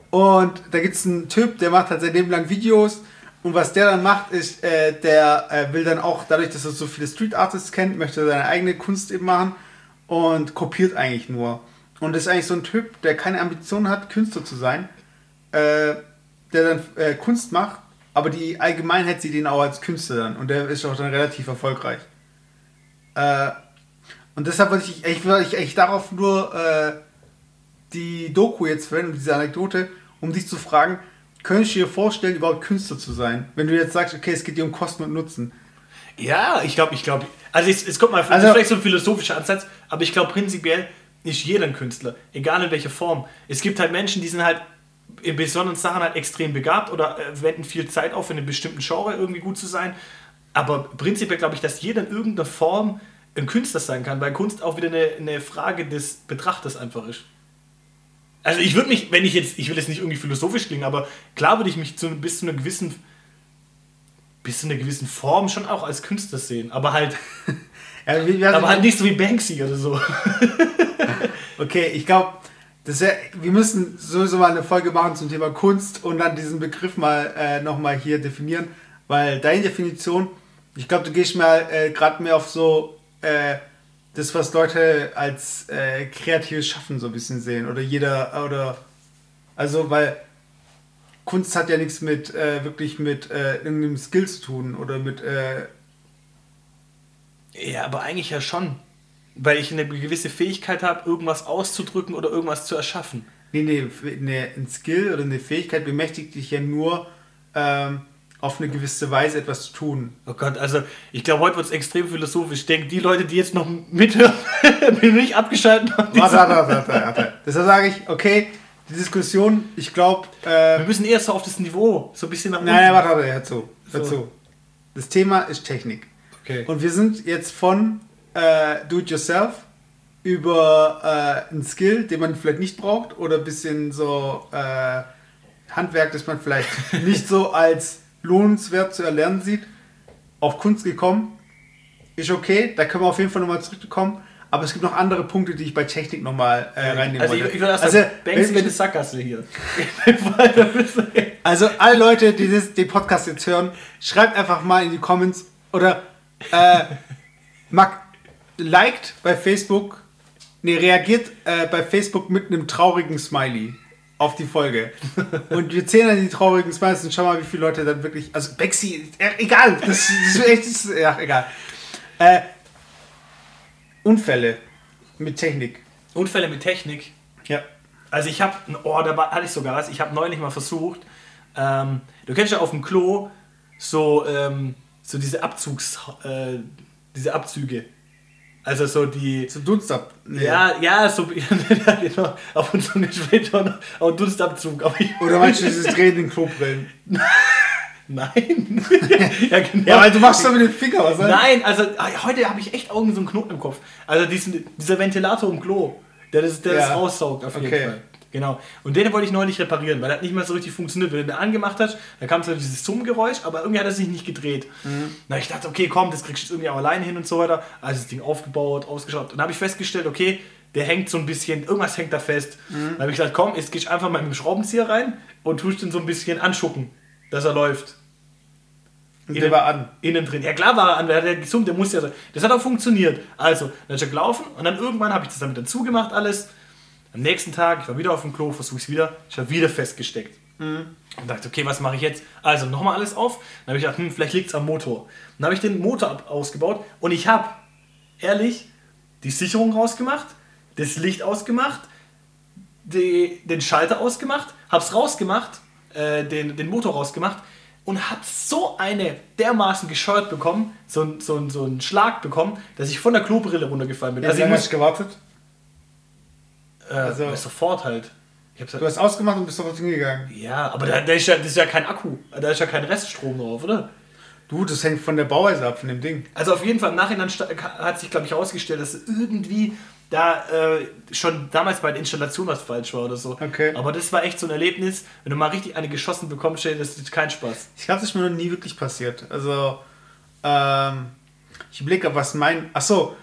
und da gibt es einen Typ, der macht halt sein Leben lang Videos und was der dann macht ist, der will dann auch, dadurch, dass er so viele Street Artists kennt, möchte seine eigene Kunst eben machen und kopiert eigentlich nur. Und das ist eigentlich so ein Typ, der keine Ambitionen hat, Künstler zu sein, der dann Kunst macht, aber die Allgemeinheit sieht ihn auch als Künstler dann und der ist auch dann relativ erfolgreich. Und deshalb wollte ich darauf nur die Doku jetzt verwenden, diese Anekdote, um dich zu fragen, könntest du dir vorstellen, überhaupt Künstler zu sein? Wenn du jetzt sagst, okay, es geht dir um Kosten und Nutzen. Ja, ich glaube, also es kommt mal, das ist vielleicht so ein philosophischer Ansatz, aber ich glaube prinzipiell nicht jeder ein Künstler, egal in welcher Form. Es gibt halt Menschen, die sind halt in besonderen Sachen halt extrem begabt oder wenden viel Zeit auf, in einem bestimmten Genre irgendwie gut zu sein. Aber prinzipiell glaube ich, dass jeder in irgendeiner Form ein Künstler sein kann, weil Kunst auch wieder eine Frage des Betrachters einfach ist. Also ich würde mich, ich will jetzt nicht irgendwie philosophisch klingen, aber klar würde ich mich bis zu einer gewissen Form schon auch als Künstler sehen, aber halt, ja, aber halt nicht so wie Banksy oder so. Okay, ich glaube, Das ja, wir müssen sowieso mal eine Folge machen zum Thema Kunst und dann diesen Begriff mal nochmal hier definieren, weil deine Definition, ich glaube, du gehst mal gerade mehr auf so das, was Leute als kreatives Schaffen so ein bisschen sehen oder jeder oder also, weil Kunst hat ja nichts mit wirklich mit irgendeinem Skill zu tun oder mit ja, aber eigentlich ja schon. Weil ich eine gewisse Fähigkeit habe, irgendwas auszudrücken oder irgendwas zu erschaffen. Nee, ein Skill oder eine Fähigkeit bemächtigt dich ja nur, auf eine gewisse Weise etwas zu tun. Oh Gott, also ich glaube, heute wird es extrem philosophisch. Ich denke, die Leute, die jetzt noch mithören, bin nicht abgeschaltet haben. Warte. Deshalb sage ich, okay, die Diskussion, ich glaube... wir müssen eher so auf das Niveau, so ein bisschen nach unten. Nein, warte, hör zu. Das Thema ist Technik. Okay. Und wir sind jetzt von... Do-it-yourself über ein Skill, den man vielleicht nicht braucht oder ein bisschen so Handwerk, das man vielleicht nicht so als lohnenswert zu erlernen sieht, auf Kunst gekommen. Ist okay, da können wir auf jeden Fall nochmal zurückkommen, aber es gibt noch andere Punkte, die ich bei Technik nochmal reinnehmen wollte. Also ich würde erst sagen, Banksy ist eine Sackgasse hier. Also alle Leute, die den Podcast jetzt hören, schreibt einfach mal in die Comments oder liked bei Facebook, reagiert bei Facebook mit einem traurigen Smiley auf die Folge. Und wir zählen dann die traurigen Smileys und schauen mal, wie viele Leute dann wirklich, also Banksy, egal, das ist echt, egal. Unfälle mit Technik. Unfälle mit Technik? Ja. Also ich habe, da hatte ich sogar was, ich habe neulich mal versucht, du kennst ja auf dem Klo so diese diese Abzüge. Also so die... So Dunstab... Nee. Ja, so... genau. Ab und zu nicht später auch einen Dunstabzug. Oder meinst du dieses Drehen in Klobrillen? Nein. Ja, genau. Ja, weil du machst so mit dem Finger was. Nein, also heute habe ich echt irgendwie so einen Knoten im Kopf. Also dieser Ventilator im Klo, der das raussaugt auf jeden Fall. Genau. Und den wollte ich neulich reparieren, weil das nicht mehr so richtig funktioniert. Wenn du den angemacht hast, dann kam so dieses Zoom-Geräusch, aber irgendwie hat er sich nicht gedreht. Mhm. Na, ich dachte, okay, komm, das kriegst du irgendwie auch alleine hin und so weiter. Also das Ding aufgebaut, ausgeschraubt. Und dann habe ich festgestellt, okay, der hängt so ein bisschen, irgendwas hängt da fest. Mhm. Dann habe ich gesagt, komm, jetzt gehst du einfach mal mit dem Schraubenzieher rein und tust den so ein bisschen anschucken, dass er läuft. Und der war an. Innen drin. Ja, klar war er an, weil der gesummt, der musste ja sein. Das hat auch funktioniert. Also, dann ist er gelaufen und dann irgendwann habe ich das damit dazu gemacht, alles. Am nächsten Tag, ich war wieder auf dem Klo, versuch's wieder, ich habe wieder festgesteckt. Mhm. Und dachte, okay, was mache ich jetzt? Also nochmal alles auf. Dann habe ich gedacht, vielleicht liegt's am Motor. Dann habe ich den Motor ausgebaut und ich habe, ehrlich, die Sicherung rausgemacht, das Licht ausgemacht, den Schalter ausgemacht, hab's rausgemacht, den Motor rausgemacht und hab so eine dermaßen gescheuert bekommen, so einen Schlag bekommen, dass ich von der Klobrille runtergefallen bin. Ja, also hast du gewartet? Also sofort halt. Du hast ausgemacht und bist sofort hingegangen. Ja, aber das ist ja kein Akku. Da ist ja kein Reststrom drauf, oder? Du, das hängt von der Bauweise ab, von dem Ding. Also auf jeden Fall, im Nachhinein hat sich, glaube ich, herausgestellt, dass irgendwie da schon damals bei der Installation was falsch war oder so. Okay. Aber das war echt so ein Erlebnis. Wenn du mal richtig eine geschossen bekommst, das ist kein Spaß. Ich glaube, das ist mir noch nie wirklich passiert. Also, ich blicke, was mein... Achso,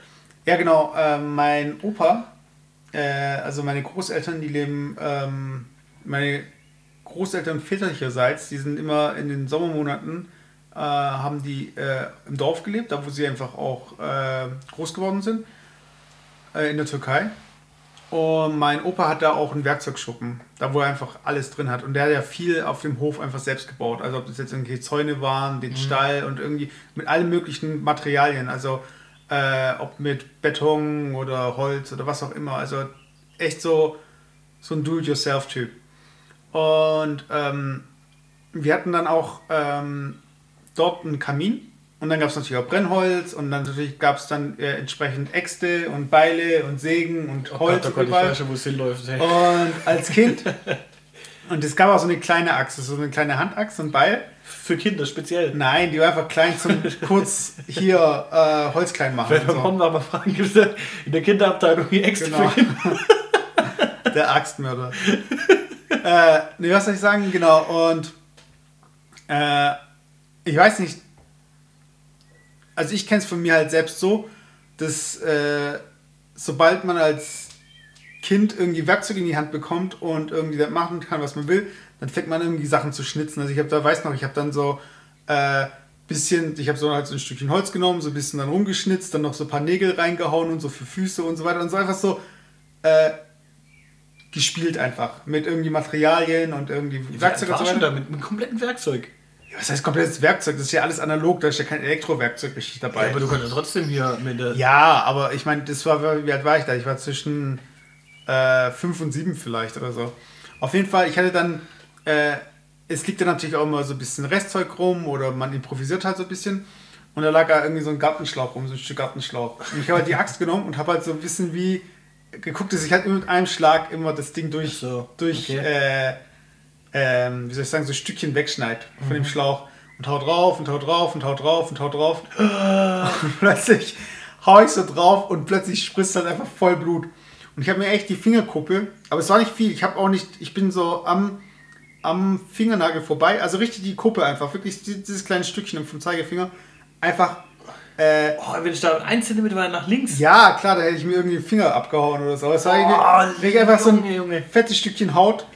ja genau, mein Opa... Also meine Großeltern, die leben, meine Großeltern väterlicherseits, die sind immer in den Sommermonaten, haben die im Dorf gelebt, da wo sie einfach auch groß geworden sind, in der Türkei. Und mein Opa hat da auch einen Werkzeugschuppen, da wo er einfach alles drin hat. Und der hat ja viel auf dem Hof einfach selbst gebaut. Also ob das jetzt irgendwie Zäune waren, den Stall und irgendwie mit allen möglichen Materialien. Also ob mit Beton oder Holz oder was auch immer, also echt so ein Do-it-yourself-Typ. Und wir hatten dann auch dort einen Kamin und dann gab es natürlich auch Brennholz und dann natürlich gab es dann entsprechend Äxte und Beile und Sägen und Holz. Oh Gott, ich weiß schon, wo es hinläuft. Hey. Und als Kind, und es gab auch so eine kleine Axt, so eine kleine Handachse und Beil. Für Kinder speziell? Nein, die war einfach klein zum kurz hier Holz klein machen. Wenn wir Hornbach mal fragen, gibt es in der Kinderabteilung die Äxte für Kinder? Der Axtmörder. Was soll ich sagen? Genau, und ich weiß nicht, also ich kenne es von mir halt selbst so, dass sobald man als Kind irgendwie Werkzeug in die Hand bekommt und irgendwie das machen kann, was man will, dann fängt man irgendwie Sachen zu schnitzen. Also ich habe da, weiß noch, ich habe dann so bisschen, ich habe so halt so ein Stückchen Holz genommen, so ein bisschen dann rumgeschnitzt, dann noch so ein paar Nägel reingehauen und so für Füße und so weiter und so einfach so gespielt einfach mit irgendwie Materialien und irgendwie Werkzeug und so weiter. Mit komplettem Werkzeug. Ja, was heißt komplettes Werkzeug? Das ist ja alles analog, da ist ja kein Elektrowerkzeug richtig dabei. Ja, aber du kannst ja trotzdem hier mit der... Ja, aber ich meine, das war, wie alt war ich da? Ich war zwischen 5 und 7 vielleicht oder so. Auf jeden Fall, ich hatte dann... es liegt dann natürlich auch immer so ein bisschen Restzeug rum oder man improvisiert halt so ein bisschen. Und da lag da irgendwie so ein Gartenschlauch rum, so ein Stück Gartenschlauch. Und ich habe halt die Axt genommen und habe halt so ein bisschen wie geguckt, dass ich halt mit einem Schlag immer das Ding durch, so, durch okay. Wie soll ich sagen, so Stückchen wegschneid von dem Schlauch. Und hau drauf und hau drauf und hau drauf und hau drauf. Und plötzlich hau ich so drauf und plötzlich spritzt halt einfach voll Blut. Und ich habe mir echt die Fingerkuppe, aber es war nicht viel, ich habe auch nicht, ich bin so am Fingernagel vorbei, also richtig die Kuppe einfach, wirklich dieses kleine Stückchen vom Zeigefinger, einfach... wenn ich da 1 Zentimeter weiter nach links... Ja, klar, da hätte ich mir irgendwie den Finger abgehauen oder so. Das war einfach so ein fettes Stückchen Haut,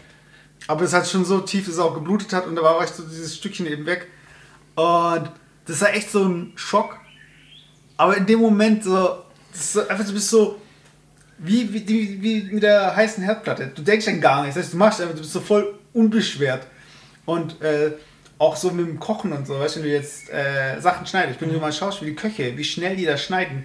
aber es hat schon so tief, dass es auch geblutet hat und da war echt so dieses Stückchen eben weg. Und das war echt so ein Schock, aber in dem Moment so... Das ist einfach, du bist so... Wie mit der heißen Herdplatte. Du denkst dann gar nichts, das heißt, du machst einfach, du bist so voll... unbeschwert und auch so mit dem Kochen und so, weißt du, wenn du jetzt Sachen schneidest, ich bin nur mal Schauspieler, die Köche, wie schnell die das schneiden,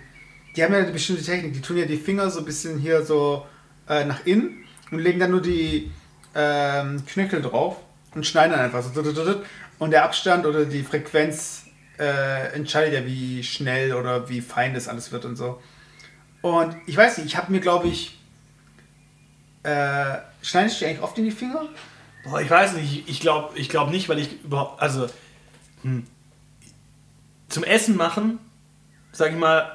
die haben ja eine bestimmte Technik, die tun ja die Finger so ein bisschen hier so nach innen und legen dann nur die Knöchel drauf und schneiden dann einfach so und der Abstand oder die Frequenz entscheidet ja, wie schnell oder wie fein das alles wird und so. Und ich weiß nicht, ich habe mir, glaube ich, schneidest du eigentlich oft in die Finger? Boah, ich weiß nicht, ich glaube nicht, weil ich überhaupt, also zum Essen machen, sag ich mal,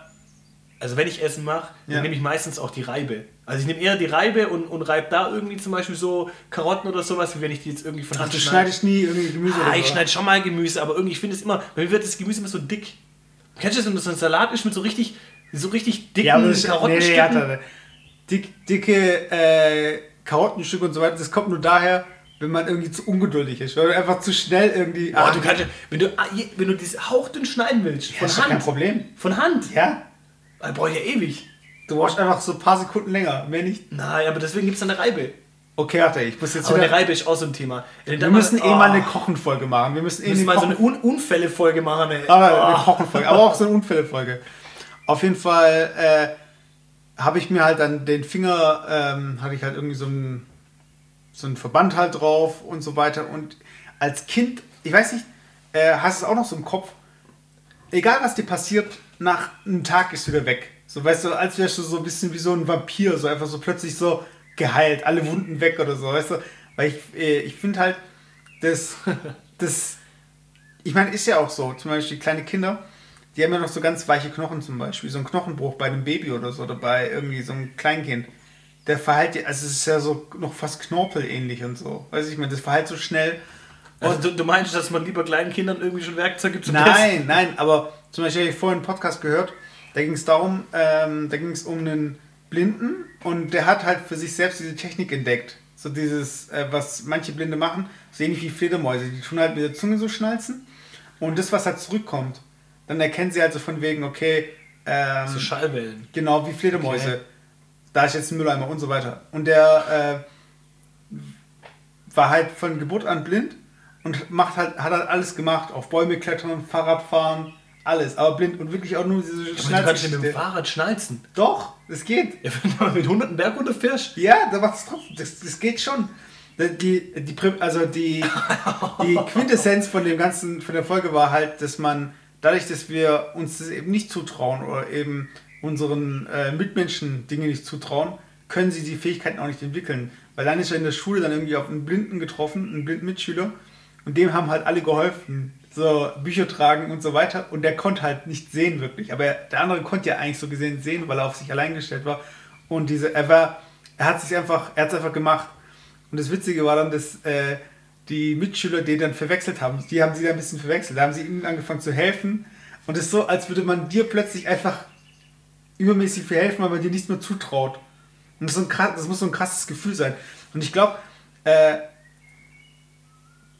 also wenn ich Essen mache, dann nehme ich meistens auch die Reibe. Also ich nehme eher die Reibe und reibe da irgendwie zum Beispiel so Karotten oder sowas, wie wenn ich die jetzt irgendwie von Hand schneide. Du schneidest nie irgendwie Gemüse oder so? Ich schneide schon mal Gemüse, aber irgendwie, ich finde es immer, bei mir wird das Gemüse immer so dick. Kennst du das, wenn das so ein Salat ist mit so richtig dicken Karottenstücken? Ja, dicke Karottenstücke und so weiter, das kommt nur daher... Wenn man irgendwie zu ungeduldig ist, weil du einfach zu schnell irgendwie... Boah, du kannst, wenn du dieses hauchdünn schneiden willst, von Hand... Ja, kein Problem. Von Hand? Ja. Weil brauche ich ja ewig. Du brauchst einfach so ein paar Sekunden länger, mehr nicht. Nein, aber deswegen gibt es dann eine Reibe. Okay, warte, ich muss jetzt aber wieder... Aber eine Reibe ist auch so ein Thema. Wir müssen mal eine Kochenfolge machen. Wir müssen mal so eine Unfälle-Folge machen, ey. Aber eine Kochenfolge, aber auch so eine Unfälle-Folge. Auf jeden Fall habe ich mir halt dann den Finger... hatte ich halt irgendwie so ein Verband halt drauf und so weiter. Und als Kind, ich weiß nicht, hast du es auch noch so im Kopf, egal was dir passiert, nach einem Tag ist wieder weg. So, weißt du, als wärst du so ein bisschen wie so ein Vampir, so einfach so plötzlich so geheilt, alle Wunden weg oder so, weißt du. Weil ich finde halt, das ich meine, ist ja auch so, zum Beispiel kleine Kinder, die haben ja noch so ganz weiche Knochen zum Beispiel, so ein Knochenbruch bei einem Baby oder so, oder bei irgendwie so einem Kleinkind. Der verhält, also es ist ja so noch fast knorpelähnlich und so. Weiß ich meine, das verhält so schnell. Und also du meinst, dass man lieber kleinen Kindern irgendwie schon Werkzeug gibt? Nein, aber zum Beispiel habe ich vorhin einen Podcast gehört, da ging es darum, da ging es um einen Blinden und der hat halt für sich selbst diese Technik entdeckt. So dieses, was manche Blinde machen, so ähnlich wie Fledermäuse. Die tun halt mit der Zunge so schnalzen und das, was halt zurückkommt, dann erkennen sie halt so von wegen, okay... so Schallwellen. Genau, wie Fledermäuse. Okay. Da ist jetzt ein Mülleimer und so weiter. Und der war halt von Geburt an blind und hat halt alles gemacht. Auf Bäume klettern, Fahrrad fahren, alles. Aber blind und wirklich auch nur diese Schnalzen. Du kannst mit dem Fahrrad schnalzen. Doch, es geht. Ja, wenn du mit 100 Berg runterfährst. Ja, da macht es trotzdem. Das geht schon. Die Quintessenz von dem Ganzen, von der Folge war halt, dass man, dadurch, dass wir uns das eben nicht zutrauen oder eben unseren Mitmenschen Dinge nicht zutrauen, können sie die Fähigkeiten auch nicht entwickeln. Weil dann ist ja in der Schule dann irgendwie auf einen Blinden getroffen, einen blinden Mitschüler, und dem haben halt alle geholfen, so Bücher tragen und so weiter, und der konnte halt nicht sehen wirklich. Aber der andere konnte ja eigentlich so gesehen sehen, weil er auf sich allein gestellt war. Und er hat es einfach gemacht. Und das Witzige war dann, dass die Mitschüler den dann verwechselt haben. Die haben sie dann ein bisschen verwechselt. Da haben sie ihm angefangen zu helfen. Und es ist so, als würde man dir plötzlich einfach übermäßig viel helfen, weil man dir nichts mehr zutraut. Das muss so ein krasses Gefühl sein. Und ich glaube,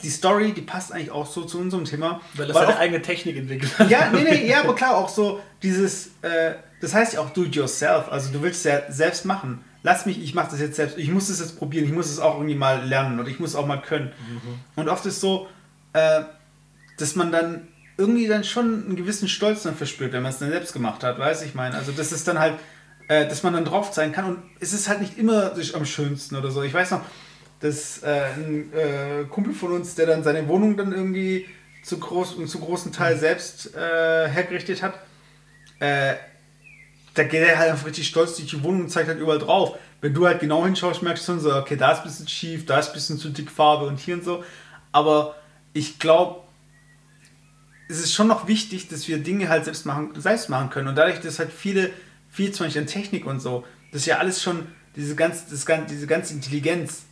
die Story, die passt eigentlich auch so zu unserem Thema. Weil das seine eigene Technik entwickelt hat. Ja, ja, aber klar, auch so dieses, das heißt ja auch do it yourself, also du willst es ja selbst machen. Lass mich, ich mache das jetzt selbst, ich muss es jetzt probieren, ich muss es auch irgendwie mal lernen oder ich muss es auch mal können. Mhm. Und oft ist so, dass man dann irgendwie dann schon einen gewissen Stolz dann verspürt, wenn man es dann selbst gemacht hat, weiß ich meine. Also das ist dann halt, dass man dann drauf sein kann und es ist halt nicht immer am schönsten oder so. Ich weiß noch, dass ein Kumpel von uns, der dann seine Wohnung dann irgendwie zu großen Teil selbst hergerichtet hat, da geht er halt einfach richtig stolz durch die Wohnung und zeigt halt überall drauf. Wenn du halt genau hinschaust, merkst du dann so, okay, da ist ein bisschen schief, da ist ein bisschen zu dick Farbe und hier und so. Aber ich glaube, es ist schon noch wichtig, dass wir Dinge halt selbst machen können. Und dadurch, dass halt viel zum Beispiel an Technik und so, das ist ja alles schon, diese ganze Intelligenz,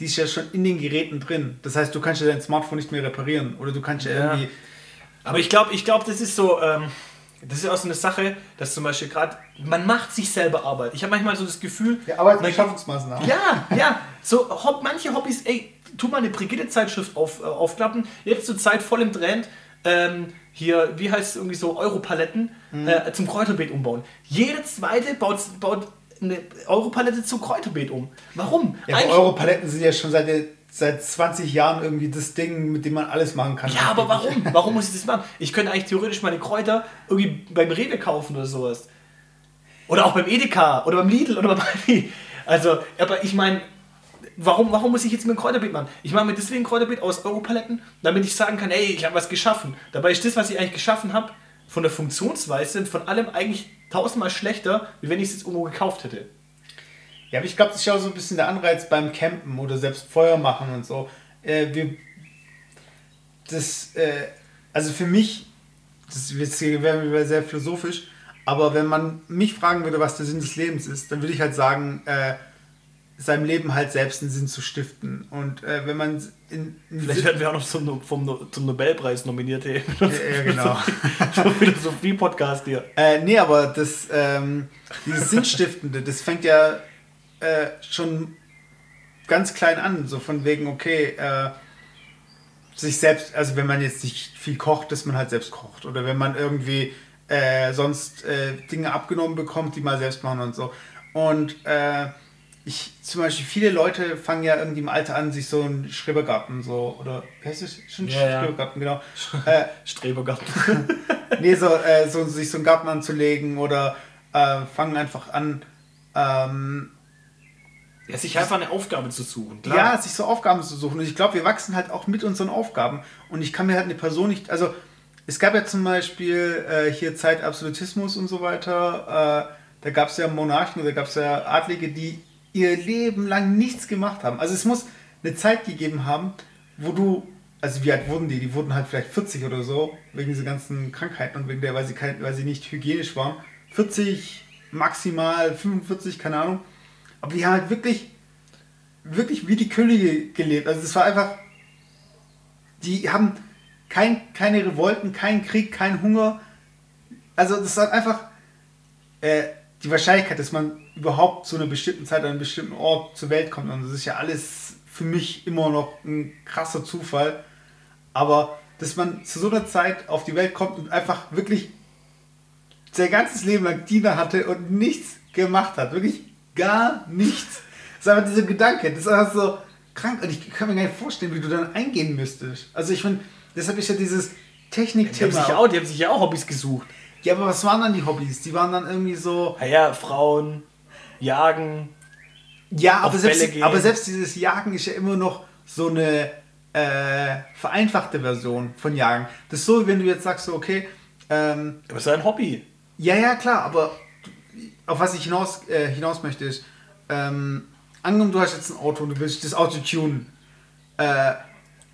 die ist ja schon in den Geräten drin. Das heißt, du kannst ja dein Smartphone nicht mehr reparieren oder du kannst ja irgendwie... Aber ich glaube, das ist so... das ist auch so eine Sache, dass zum Beispiel gerade, man macht sich selber Arbeit. Ich habe manchmal so das Gefühl... Ja, Arbeit und Schaffungsmaßnahmen. Ja. So manche Hobbys, ey, tu mal eine Brigitte-Zeitschrift aufklappen. Jetzt zur Zeit voll im Trend, hier, wie heißt es irgendwie so, Europaletten zum Kräuterbeet umbauen. Jede zweite baut eine Europalette zu Kräuterbeet um. Warum? Ja, Europaletten sind ja schon seit 20 Jahren irgendwie das Ding, mit dem man alles machen kann. Ja, aber warum? Warum muss ich das machen? Ich könnte eigentlich theoretisch meine Kräuter irgendwie beim Rewe kaufen oder sowas. Oder auch beim Edeka oder beim Lidl oder beim Aldi. Also, aber ich meine, warum muss ich jetzt mit dem Kräuterbeet machen? Ich mache mir deswegen ein Kräuterbeet aus Europaletten, damit ich sagen kann, ey, ich habe was geschaffen. Dabei ist das, was ich eigentlich geschaffen habe, von der Funktionsweise und von allem eigentlich 1000-mal schlechter, wie wenn ich es jetzt irgendwo gekauft hätte. Ja, aber ich glaube, das ist ja auch so ein bisschen der Anreiz beim Campen oder selbst Feuer machen und so. Also für mich, das wäre wieder sehr philosophisch, aber wenn man mich fragen würde, was der Sinn des Lebens ist, dann würde ich halt sagen, seinem Leben halt selbst einen Sinn zu stiften. Und wenn man... Vielleicht werden wir auch noch zum Nobelpreis nominiert. Hey. Ja, genau. So Philosophie-Podcast hier. Nee, aber das dieses Sinnstiftende, das fängt ja schon ganz klein an, so von wegen, okay, sich selbst, also wenn man jetzt nicht viel kocht, dass man halt selbst kocht oder wenn man irgendwie sonst Dinge abgenommen bekommt, die man selbst machen und so. Und zum Beispiel, viele Leute fangen ja irgendwie im Alter an, sich so einen Schrebergarten so, oder wie heißt das? Schrebergarten, genau. Strebergarten. Nee, so sich so einen Garten anzulegen oder fangen einfach an, sich einfach eine Aufgabe zu suchen. Klar. Ja, sich so Aufgaben zu suchen. Und ich glaube, wir wachsen halt auch mit unseren Aufgaben. Und ich kann mir halt eine Person nicht... Also, es gab ja zum Beispiel hier Zeitabsolutismus und so weiter. Da gab es ja Monarchen, da gab es ja Adlige, die ihr Leben lang nichts gemacht haben. Also es muss eine Zeit gegeben haben, wo du... Also wie alt wurden die? Die wurden halt vielleicht 40 oder so, wegen dieser ganzen Krankheiten und wegen der, weil sie nicht hygienisch waren. 40, maximal 45, keine Ahnung. Aber die haben halt wirklich, wirklich wie die Könige gelebt. Also es war einfach, die haben keine Revolten, keinen Krieg, keinen Hunger. Also das war einfach die Wahrscheinlichkeit, dass man überhaupt zu einer bestimmten Zeit an einem bestimmten Ort zur Welt kommt. Und das ist ja alles für mich immer noch ein krasser Zufall. Aber dass man zu so einer Zeit auf die Welt kommt und einfach wirklich sein ganzes Leben lang Diener hatte und nichts gemacht hat, wirklich gar nichts. Das ist einfach dieser Gedanke, das ist einfach so krank und ich kann mir gar nicht vorstellen, wie du dann eingehen müsstest. Also ich finde, deshalb ist ja dieses Technikthema... Die haben sich ja auch Hobbys gesucht. Ja, aber was waren dann die Hobbys? Die waren dann irgendwie so... Ja, Frauen, Jagen, aber selbst dieses Jagen ist ja immer noch so eine vereinfachte Version von Jagen. Das ist so, wenn du jetzt sagst, so, okay... aber es ist ein Hobby. Ja, klar, aber... Auf was ich hinaus möchte ist, angenommen, du hast jetzt ein Auto und du willst das Auto tunen.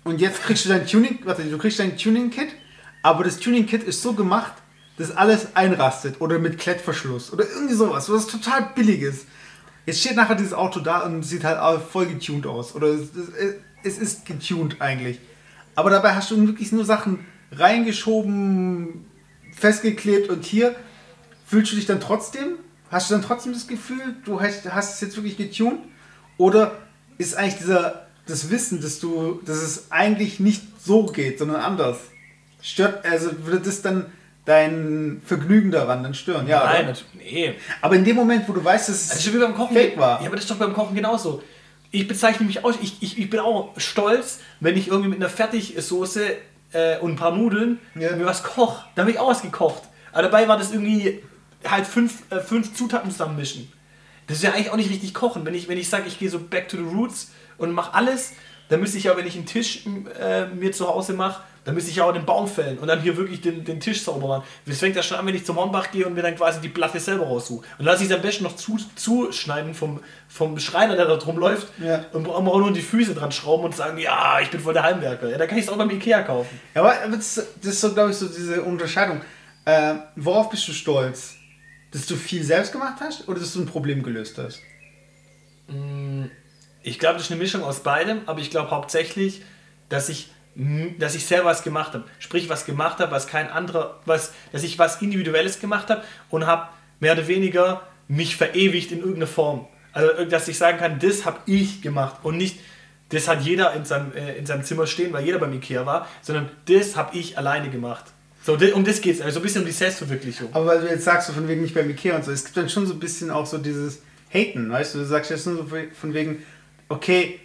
Und jetzt kriegst du dein Tuning-Kit, aber das Tuning-Kit ist so gemacht, dass alles einrastet oder mit Klettverschluss oder irgendwie sowas, was total billig ist. Jetzt steht nachher dieses Auto da und sieht halt voll getuned aus. Oder es ist getuned eigentlich. Aber dabei hast du wirklich nur Sachen reingeschoben, festgeklebt und hier... Fühlst du dich dann trotzdem Hast du dann trotzdem das Gefühl, du hast es jetzt wirklich getunt? Oder ist eigentlich das Wissen, dass es eigentlich nicht so geht, sondern anders? Stört, also würde das dann dein Vergnügen daran dann stören? Ja, nein, natürlich. Nee. Aber in dem Moment, wo du weißt, dass es also beim Kochen fake war. Ja, aber das ist doch beim Kochen genauso. Ich bezeichne mich auch, ich bin auch stolz, wenn ich irgendwie mit einer Fertigsoße und ein paar Nudeln mir was koche. Da habe ich auch was gekocht. Aber dabei war das irgendwie halt fünf Zutaten zusammenmischen. Das ist ja eigentlich auch nicht richtig kochen. Wenn ich sage, ich gehe so back to the roots und mache alles, dann müsste ich ja, wenn ich einen Tisch mir zu Hause mache, dann müsste ich ja auch den Baum fällen und dann hier wirklich den Tisch sauber machen. Das fängt ja schon an, wenn ich zum Hornbach gehe und mir dann quasi die Platte selber raussuche. Und lasse ich es am besten noch zuschneiden vom Schreiner, der da drum läuft, und auch nur die Füße dran schrauben und sagen, ja, ich bin voll der Heimwerker. Ja, da kann ich es auch beim IKEA kaufen. Ja, aber das ist so, glaube ich, so diese Unterscheidung. Worauf bist du stolz? Dass du viel selbst gemacht hast oder dass du ein Problem gelöst hast? Ich glaube, das ist eine Mischung aus beidem, aber ich glaube hauptsächlich, dass ich selber was gemacht habe. Sprich, was gemacht habe, was kein anderer, dass ich was Individuelles gemacht habe und habe mehr oder weniger mich verewigt in irgendeiner Form. Also, dass ich sagen kann, das habe ich gemacht und nicht, das hat jeder in seinem Zimmer stehen, weil jeder beim Ikea war, sondern das habe ich alleine gemacht. So, um das geht es, also ein bisschen um die Selbstverwirklichung. Aber weil du jetzt sagst, so von wegen nicht beim Ikea und so, es gibt dann schon so ein bisschen auch so dieses Haten, weißt du? Du sagst jetzt nur so von wegen, okay,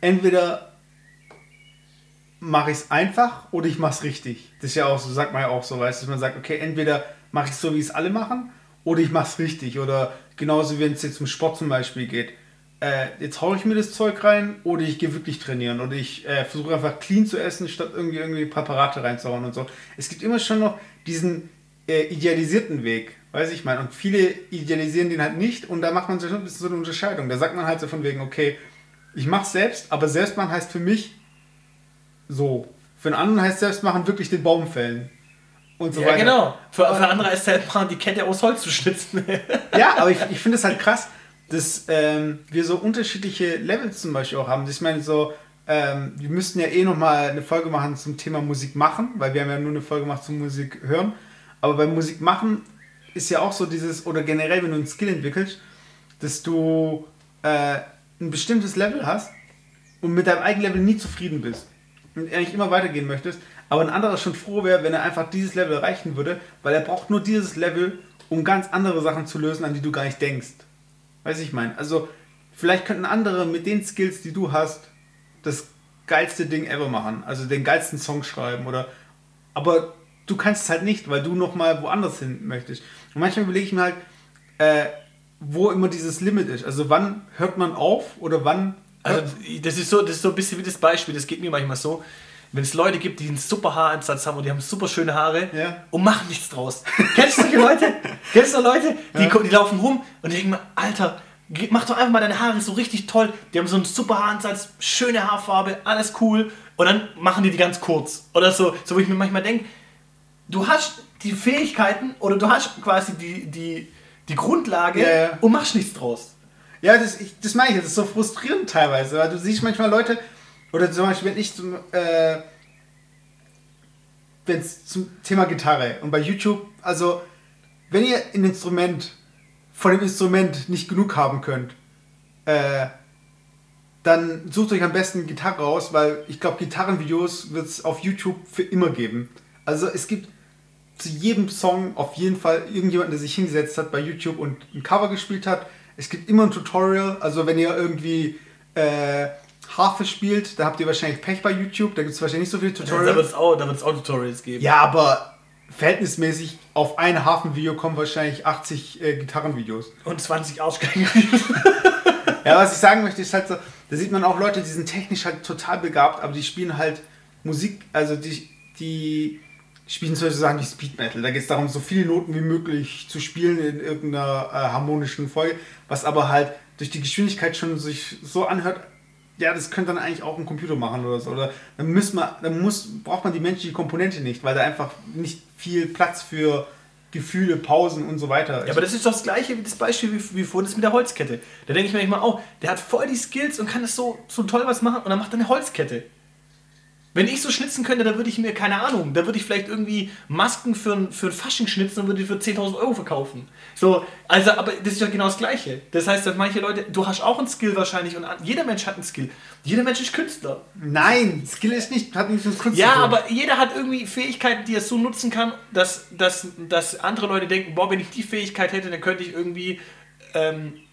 entweder mache ich es einfach oder ich mache es richtig. Das ist ja auch so, sagt man ja auch so, weißt du, dass man sagt, okay, entweder mache ich es so, wie es alle machen, oder ich mache es richtig. Oder genauso, wenn es jetzt zum Sport zum Beispiel geht. Jetzt haue ich mir das Zeug rein oder ich gehe wirklich trainieren oder ich versuche einfach clean zu essen, statt irgendwie Präparate reinzuhauen und so. Es gibt immer schon noch diesen idealisierten Weg, weiß ich mal. Und viele idealisieren den halt nicht und da macht man so ein bisschen so eine Unterscheidung. Da sagt man halt so von wegen, okay, ich mache es selbst, aber selbst machen heißt für mich so. Für einen anderen heißt selbst machen wirklich den Baum fällen. Und so weiter. Genau. Für andere heißt selbst machen die Kette aus Holz zu schnitzen. Ja, aber ich finde es halt krass, dass wir so unterschiedliche Levels zum Beispiel auch haben. Ich meine so, wir müssten ja eh nochmal eine Folge machen zum Thema Musik machen, weil wir haben ja nur eine Folge gemacht zum Musik hören. Aber beim Musik machen ist ja auch so dieses, oder generell, wenn du einen Skill entwickelst, dass du ein bestimmtes Level hast und mit deinem eigenen Level nie zufrieden bist und eigentlich immer weitergehen möchtest. Aber ein anderer schon froh wäre, wenn er einfach dieses Level erreichen würde, weil er braucht nur dieses Level, um ganz andere Sachen zu lösen, an die du gar nicht denkst. Weiß ich mein. Also, vielleicht könnten andere mit den Skills, die du hast, das geilste Ding ever machen. Also den geilsten Song schreiben oder... Aber du kannst es halt nicht, weil du nochmal woanders hin möchtest. Und manchmal überlege ich mir halt, wo immer dieses Limit ist. Also wann hört man auf oder wann... Also das ist so ein bisschen wie das Beispiel, das geht mir manchmal so. Wenn es Leute gibt, die einen super Haaransatz haben und die haben super schöne Haare und machen nichts draus. Kennst du die Leute? Die laufen rum und denken mal, Alter, mach doch einfach mal deine Haare so richtig toll. Die haben so einen super Haaransatz, schöne Haarfarbe, alles cool. Und dann machen die ganz kurz. Oder so wo ich mir manchmal denke, du hast die Fähigkeiten oder du hast quasi die Grundlage und machst nichts draus. Ja, das meine ich. Das ist so frustrierend teilweise. Weil du siehst manchmal Leute... Oder zum Beispiel, wenn es zum Thema Gitarre und bei YouTube, also wenn ihr ein Instrument, von dem Instrument nicht genug haben könnt, dann sucht euch am besten eine Gitarre raus, weil ich glaube, Gitarrenvideos wird es auf YouTube für immer geben. Also es gibt zu jedem Song auf jeden Fall irgendjemanden, der sich hingesetzt hat bei YouTube und ein Cover gespielt hat. Es gibt immer ein Tutorial, also wenn ihr irgendwie... Harfe spielt, da habt ihr wahrscheinlich Pech bei YouTube, da gibt es wahrscheinlich nicht so viele Tutorials. Da wird es auch Tutorials geben. Ja, aber verhältnismäßig auf ein Harfenvideo kommen wahrscheinlich 80 Gitarrenvideos. Und 20 Arschgeigen-Videos. Ja, was ich sagen möchte, ist halt so, da sieht man auch Leute, die sind technisch halt total begabt, aber die spielen halt Musik, also die spielen solche Sachen wie Speed Metal. Da geht es darum, so viele Noten wie möglich zu spielen in irgendeiner harmonischen Folge, was aber halt durch die Geschwindigkeit schon sich so anhört, ja, das könnte dann eigentlich auch ein Computer machen oder so. Oder braucht man die menschliche Komponente nicht, weil da einfach nicht viel Platz für Gefühle, Pausen und so weiter ist. Ja, aber das ist doch das gleiche wie das Beispiel wie vorhin das mit der Holzkette. Da denke ich mir manchmal auch, der hat voll die Skills und kann das so toll was machen und dann macht er eine Holzkette. Wenn ich so schnitzen könnte, dann würde ich mir, keine Ahnung, da würde ich vielleicht irgendwie Masken für ein Fasching schnitzen und würde die für 10.000 Euro verkaufen. So, also, aber das ist ja genau das Gleiche. Das heißt, dass manche Leute, du hast auch einen Skill wahrscheinlich und jeder Mensch hat einen Skill. Jeder Mensch ist Künstler. Nein, Skill ist nicht, hat nichts mit Kunst zu tun. Ja, aber jeder hat irgendwie Fähigkeiten, die er so nutzen kann, dass andere Leute denken, boah, wenn ich die Fähigkeit hätte, dann könnte ich irgendwie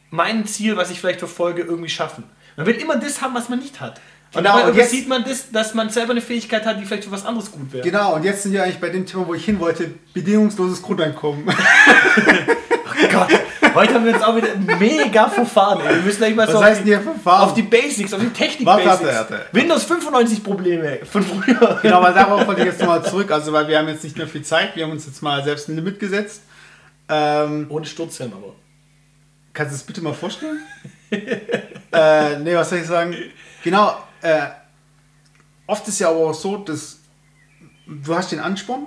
mein Ziel, was ich vielleicht verfolge, irgendwie schaffen. Man will immer das haben, was man nicht hat. Genau, und jetzt sieht man das, dass man selber eine Fähigkeit hat, die vielleicht für was anderes gut wäre. Genau, und jetzt sind wir eigentlich bei dem Thema, wo ich hin wollte, bedingungsloses Grundeinkommen. Oh Gott, heute haben wir uns auch wieder mega verfahren. Ey. Wir müssen gleich mal auf die Basics, auf die Technik-Basics. Windows 95 Probleme von früher. Genau, aber darauf wollte ich jetzt nochmal zurück, also weil wir haben jetzt nicht mehr viel Zeit, wir haben uns jetzt mal selbst ein Limit gesetzt. Ohne Sturzhelm aber. Kannst du das bitte mal vorstellen? Nee, was soll ich sagen? Genau. Oft ist ja aber auch so, dass du hast den Ansporn,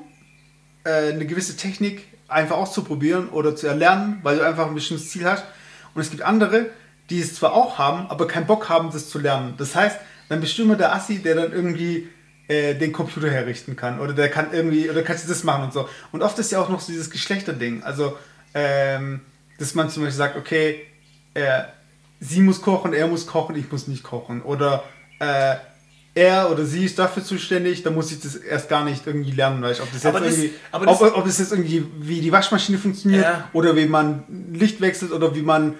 eine gewisse Technik einfach auszuprobieren oder zu erlernen, weil du einfach ein bestimmtes Ziel hast. Und es gibt andere, die es zwar auch haben, aber keinen Bock haben, das zu lernen. Das heißt, dann bist du immer der Assi, der dann irgendwie den Computer herrichten kann oder der kann irgendwie oder kannst du das machen und so. Und oft ist ja auch noch so dieses Geschlechterding, also dass man zum Beispiel sagt, okay, sie muss kochen, er muss kochen, ich muss nicht kochen oder er oder sie ist dafür zuständig, da muss ich das erst gar nicht irgendwie lernen, weil ich, ob das jetzt irgendwie wie die Waschmaschine funktioniert oder wie man Licht wechselt oder wie man,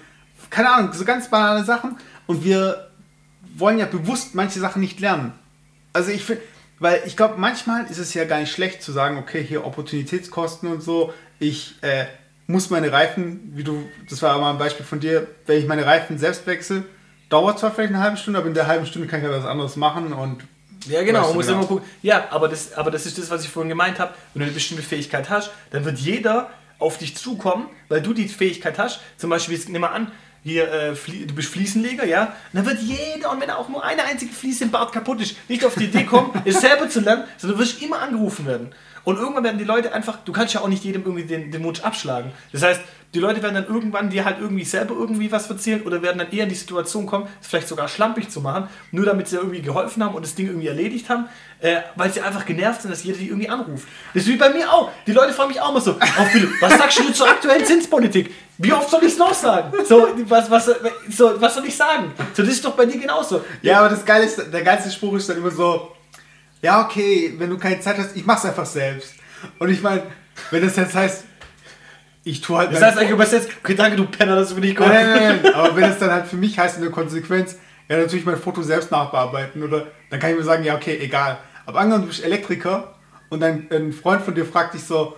keine Ahnung, so ganz banale Sachen und wir wollen ja bewusst manche Sachen nicht lernen. Also ich finde, weil ich glaube, manchmal ist es ja gar nicht schlecht zu sagen, okay, hier Opportunitätskosten und so, ich muss meine Reifen, wie du, das war mal ein Beispiel von dir, wenn ich meine Reifen selbst wechsle, dauert zwar vielleicht eine halbe Stunde, aber in der halben Stunde kann ich ja was anderes machen und... Ja genau, man muss immer gucken. Ja, aber das ist das, was ich vorhin gemeint habe. Wenn du eine bestimmte Fähigkeit hast, dann wird jeder auf dich zukommen, weil du die Fähigkeit hast. Zum Beispiel, jetzt nimm mal an, hier, du bist Fliesenleger, ja? Und dann wird jeder, und wenn auch nur eine einzige Fliese im Bad kaputt ist, nicht auf die Idee kommen, es selber zu lernen, sondern du wirst immer angerufen werden. Und irgendwann werden die Leute einfach, du kannst ja auch nicht jedem irgendwie den Wunsch abschlagen. Das heißt, die Leute werden dann irgendwann dir halt irgendwie selber irgendwie was erzählen oder werden dann eher in die Situation kommen, es vielleicht sogar schlampig zu machen, nur damit sie irgendwie geholfen haben und das Ding irgendwie erledigt haben, weil sie einfach genervt sind, dass jeder die irgendwie anruft. Das ist wie bei mir auch. Die Leute fragen mich auch immer so, oh Philipp, was sagst du zur aktuellen Zinspolitik? Wie oft soll ich es noch sagen? So was soll ich sagen? So, das ist doch bei dir genauso. Ja, aber das Geile ist, der geilste Spruch ist dann immer so, ja okay, wenn du keine Zeit hast, ich mach's einfach selbst. Und ich meine, wenn das jetzt heißt, ich tue halt... Das heißt eigentlich übersetzt, okay, danke du Penner, dass du mir nicht kommst. Nein, aber wenn das dann halt für mich heißt in der Konsequenz, ja natürlich mein Foto selbst nachbearbeiten oder dann kann ich mir sagen, ja okay, egal. Aber angenommen, du bist Elektriker und dann ein Freund von dir fragt dich so,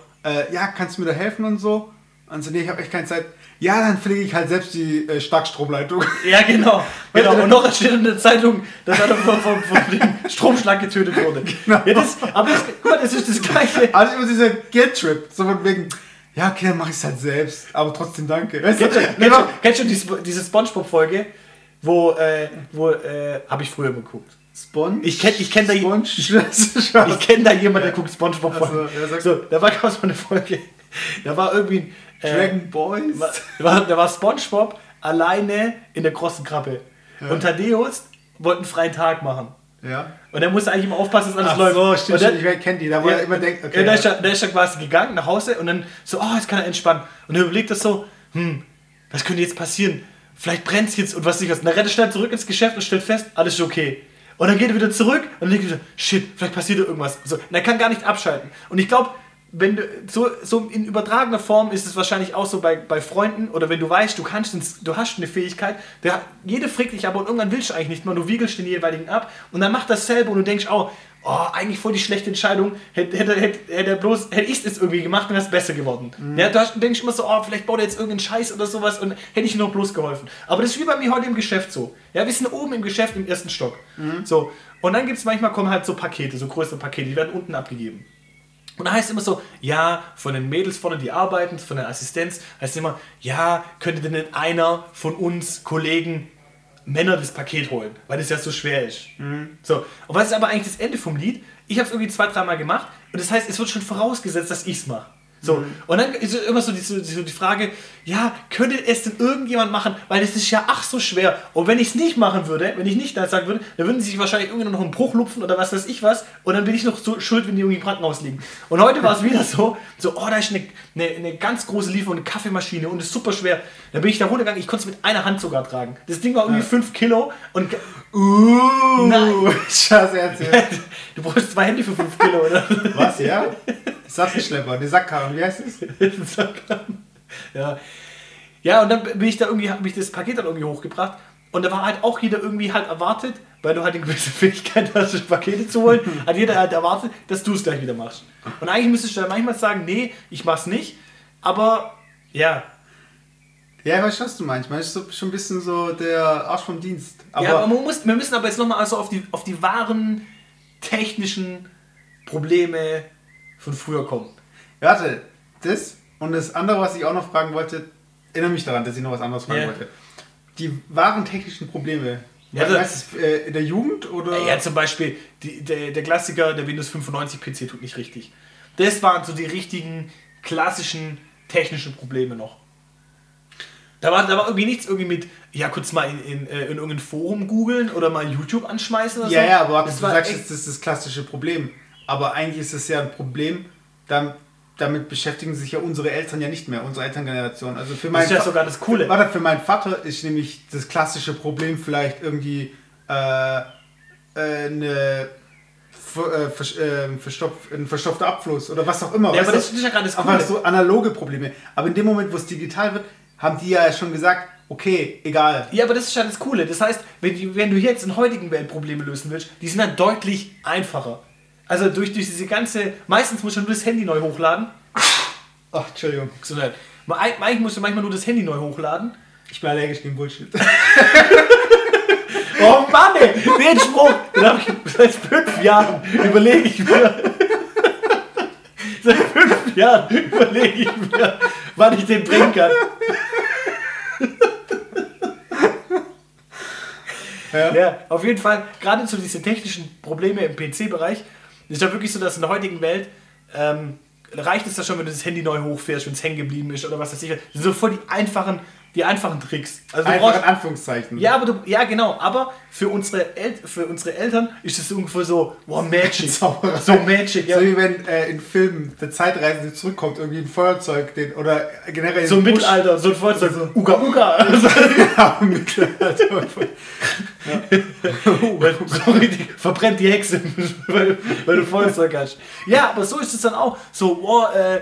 ja, kannst du mir da helfen und so? Und so, nee, ich habe echt keine Zeit. Ja, dann pflege ich halt selbst die Starkstromleitung. Ja, genau. Und noch steht in der Zeitung, dass er von dem Stromschlag getötet wurde. Genau. Ja, das ist das Gleiche. Also immer dieser Guilt-Trip, so von wegen... Ja, okay, dann mach ich's halt selbst, aber trotzdem danke. Kennst du diese Spongebob-Folge, wo habe ich früher immer geguckt. Sponge? Ich kenn da jemanden, der guckt Spongebob-Folgen. Also, da war gerade so eine Folge, da war irgendwie Dragon Boys. Da war Spongebob alleine in der großen Krabbe. Ja. Und Thaddeus wollte einen freien Tag machen. Ja. Und er musste eigentlich immer aufpassen, dass alles läuft. So, stimmt, ich kenne die, da wo er immer denkt, okay. Ja, da ist er quasi gegangen nach Hause und dann so, oh, jetzt kann er entspannen. Und er überlegt das so, was könnte jetzt passieren? Vielleicht brennt's jetzt und was nicht was. Und dann rennt er schnell zurück ins Geschäft und stellt fest, alles ist okay. Und dann geht er wieder zurück und denkt wieder, shit, vielleicht passiert da irgendwas. So, und er kann gar nicht abschalten. Und ich glaube, wenn du, so in übertragener Form ist es wahrscheinlich auch so bei Freunden oder wenn du weißt, du hast eine Fähigkeit, jeder fragt dich aber und irgendwann willst du eigentlich nicht mehr, du wiegelst den jeweiligen ab und dann macht dasselbe und du denkst, oh, eigentlich voll die schlechte Entscheidung, hätte ich es jetzt irgendwie gemacht, dann wäre es besser geworden. Mhm. Ja, du denkst immer so, vielleicht baut er jetzt irgendeinen Scheiß oder sowas und hätte ich noch bloß geholfen. Aber das ist wie bei mir heute im Geschäft so. Ja, wir sind oben im Geschäft im ersten Stock. Mhm. So. Und dann kommen halt so Pakete, so größere Pakete, die werden unten abgegeben. Und da heißt es immer so, ja, von den Mädels vorne, die arbeiten, von der Assistenz, heißt es immer, ja, könnte denn nicht einer von uns Kollegen Männer das Paket holen, weil das ja so schwer ist. Mhm. So. Und was ist aber eigentlich das Ende vom Lied? Ich habe es irgendwie 2-3 Mal gemacht und das heißt, es wird schon vorausgesetzt, dass ich es mache. So. Mhm. Und dann ist immer so die Frage, ja, könnte es denn irgendjemand machen? Weil es ist ja ach so schwer. Und wenn ich es nicht machen würde, wenn ich nicht das sagen würde, dann würden sie sich wahrscheinlich irgendwann noch einen Bruch lupfen oder was weiß ich was. Und dann bin ich noch so schuld, wenn die irgendwie im Krankenhaus liegen. Und heute war es wieder so, oh, da ist eine ganz große Lieferung, eine Kaffeemaschine und ist super schwer. Dann bin ich da runtergegangen, ich konnte es mit einer Hand sogar tragen. Das Ding war irgendwie 5 Kilo und... Nein. Scheiße, erzähl. Du brauchst 2 Hände für 5 Kilo, oder? Was, ja? Sackschlepper, eine Sackkarren, wie heißt es? Sackkarren. Ja. Ja, und dann bin ich da irgendwie, habe ich das Paket dann irgendwie hochgebracht und da war halt auch jeder irgendwie halt erwartet, weil du halt eine gewisse Fähigkeit hast, Pakete zu holen, hat jeder halt erwartet, dass du es gleich wieder machst. Und eigentlich müsstest du dann manchmal sagen, nee, ich mach's nicht, aber ja. Ja, ich weiß, was du meinst. Man ist so, schon ein bisschen so der Arsch vom Dienst. Aber ja, aber wir müssen aber jetzt nochmal also auf die wahren technischen Probleme von früher kommen. Ja, warte, das und das andere, was ich auch noch fragen wollte, erinnere mich daran, dass ich noch was anderes fragen wollte. Die wahren technischen Probleme. Ja, weißt du, in der Jugend oder? Ja, zum Beispiel der Klassiker, der Windows 95 PC tut nicht richtig. Das waren so die richtigen klassischen technischen Probleme noch. Da war irgendwie nichts irgendwie mit, ja, kurz mal in irgendein Forum googeln oder mal YouTube anschmeißen oder so. Ja, aber das du sagst, das ist das klassische Problem. Aber eigentlich ist es ja ein Problem, damit beschäftigen sich ja unsere Eltern ja nicht mehr, unsere Elterngeneration. Also für das ist ja sogar das Coole. Warte, für meinen Vater ist nämlich das klassische Problem vielleicht irgendwie ein verstopfter Abfluss oder was auch immer. Ja, aber das ist ja gerade das Coole. Aber so analoge Probleme. Aber in dem Moment, wo es digital wird, haben die ja schon gesagt, okay, egal. Ja, aber das ist ja das Coole. Das heißt, wenn du jetzt in heutigen Welt Probleme lösen willst, die sind dann deutlich einfacher. Also durch diese ganze... Meistens musst du nur das Handy neu hochladen. Ach, Entschuldigung. Gesundheit. Eigentlich musst du manchmal nur das Handy neu hochladen. Ich bin allergisch gegen Bullshit. Oh Mann, ey, den Spruch, den habe ich seit 5 Jahren überlege ich mir. Seit 5 Jahren überlege ich mir, wann ich den bringen kann. Ja, auf jeden Fall, gerade zu diesen technischen Probleme im PC-Bereich, ist ja wirklich so, dass in der heutigen Welt reicht es ja schon, wenn du das Handy neu hochfährst, wenn es hängen geblieben ist oder was weiß ich. Das sind so voll die einfachen Tricks. Also einfach in Anführungszeichen. Ja, aber genau. Aber für unsere Eltern ist das ungefähr so, wow, Magic. So Magic, ja. So wie wenn in Filmen der Zeitreisende zurückkommt, irgendwie ein Feuerzeug, oder generell so ein Mittelalter, so ein Feuerzeug, so Uga Uga. Ja, Mittelalter. Sorry, verbrennt die Hexe, weil du Feuerzeug hast. Ja, aber so ist es dann auch. So, wow,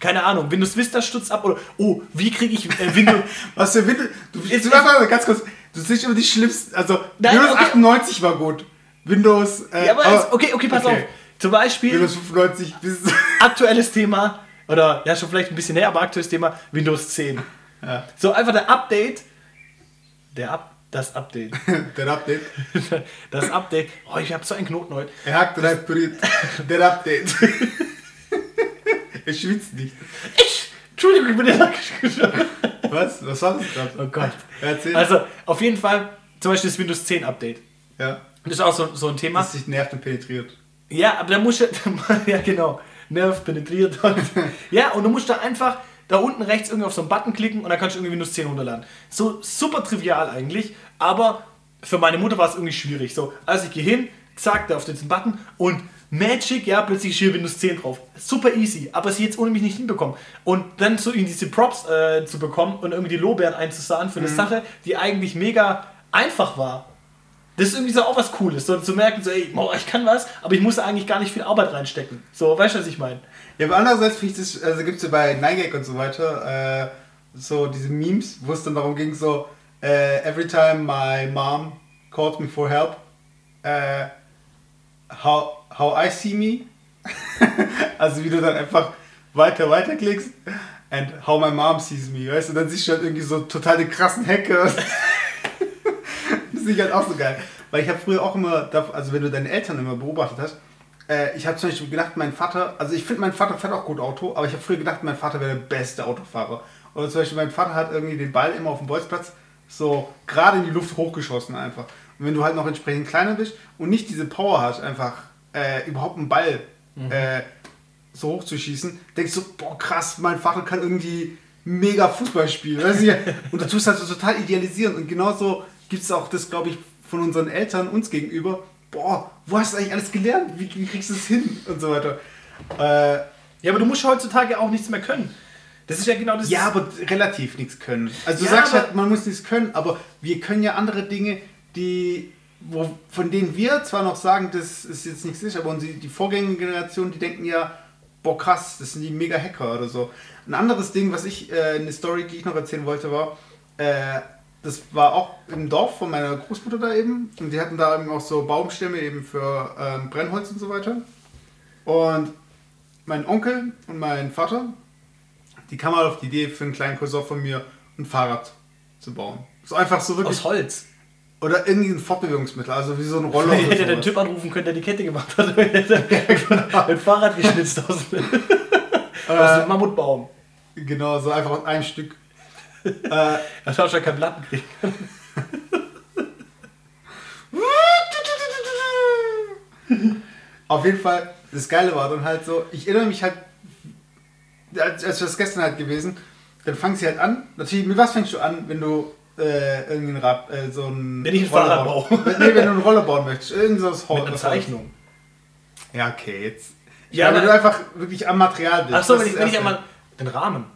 keine Ahnung, Windows Vista stürzt ab oder oh, wie kriege ich Windows... Was für Windows... Du sagst ganz kurz, du bist immer die schlimmsten... Also, nein, Windows 98 war gut. Windows... ja, aber okay, pass auf. Zum Beispiel... Windows 95 bis... Aktuelles Thema, oder ja, schon vielleicht ein bisschen näher, aber aktuelles Thema, Windows 10. Ja. So, einfach das Update. Das Update. Oh, ich hab so einen Knoten heute. Er hackt rein, der Update. Er schwitzt nicht. Entschuldigung, ich bin den Lack geschaut. Was? Was war das gerade? Oh Gott. Erzähl. Also, auf jeden Fall, zum Beispiel das Windows 10 Update. Ja. Das ist auch so ein Thema. Das dich nervt und penetriert. Ja, aber da musst du... Ja, genau. Nervt, penetriert. Ja, und du musst da einfach da unten rechts irgendwie auf so einen Button klicken und dann kannst du irgendwie Windows 10 runterladen. So super trivial eigentlich, aber für meine Mutter war es irgendwie schwierig. So, also ich gehe hin, zack, da auf diesen Button und... Magic, ja, plötzlich ist hier Windows 10 drauf. Super easy, aber sie jetzt ohne mich nicht hinbekommen. Und dann so in diese Props zu bekommen und irgendwie die Lorbeeren einzusahen für eine Sache, die eigentlich mega einfach war. Das ist irgendwie so auch was Cooles, so zu merken, so ey, ich kann was, aber ich muss da eigentlich gar nicht viel Arbeit reinstecken. So, weißt du, was ich meine? Ja, aber andererseits finde ich das, also gibt es ja bei 9Gag und so weiter, so diese Memes, wo es dann darum ging, so every time my mom called me for help, how I see me, also wie du dann einfach weiter klickst and how my mom sees me, weißt du, dann siehst du halt irgendwie so total den krassen Hacker. Das ist halt auch so geil, weil ich habe früher auch immer, also wenn du deine Eltern immer beobachtet hast, ich habe zum Beispiel gedacht, mein Vater, also ich finde, mein Vater fährt auch gut Auto, aber ich habe früher gedacht, mein Vater wäre der beste Autofahrer. Oder zum Beispiel mein Vater hat irgendwie den Ball immer auf dem Bolzplatz so gerade in die Luft hochgeschossen einfach. Und wenn du halt noch entsprechend kleiner bist und nicht diese Power hast, einfach überhaupt einen Ball so hoch zu schießen, denkst du, boah krass, mein Vater kann irgendwie mega Fußball spielen. Weißt du? Und dazu ist halt so total idealisierend. Und genauso gibt es auch das, glaube ich, von unseren Eltern uns gegenüber. Boah, wo hast du eigentlich alles gelernt? Wie kriegst du es hin? Und so weiter. Ja, aber du musst heutzutage auch nichts mehr können. Das ist ja genau das. Ja, aber relativ nichts können. Also du sagst halt, man muss nichts können, aber wir können ja andere Dinge, von denen wir zwar noch sagen, das ist jetzt nichts sicher, aber die Vorgängergeneration, die denken ja, boah krass, das sind die mega Hacker oder so. Ein anderes Ding, was ich, eine Story, die ich noch erzählen wollte, war, das war auch im Dorf von meiner Großmutter da eben und die hatten da eben auch so Baumstämme eben für Brennholz und so weiter. Und mein Onkel und mein Vater, die kamen auf die Idee, für einen kleinen Cousin von mir ein Fahrrad zu bauen. So einfach so wirklich. Aus Holz. Oder irgendwie ein Fortbewegungsmittel, also wie so ein Roller. Ich hätte den Typ anrufen können, der die Kette gemacht hat. Ja, genau. Ein Fahrrad geschnitzt aus einem Mammutbaum. Genau, so einfach aus einem Stück. Das war schon kein Plattenkrieg. Auf jeden Fall, das Geile war dann halt so, ich erinnere mich halt, als wäre es gestern halt gewesen, dann fangen sie halt an. Natürlich, mit was fängst du an, wenn du irgendwie wenn du einen Roller bauen möchtest, irgendwas Holz. Eine Zeichnung. Ja, okay, jetzt. Ja, aber wenn du einfach wirklich am Material bist. Achso, wenn ich einmal den Rahmen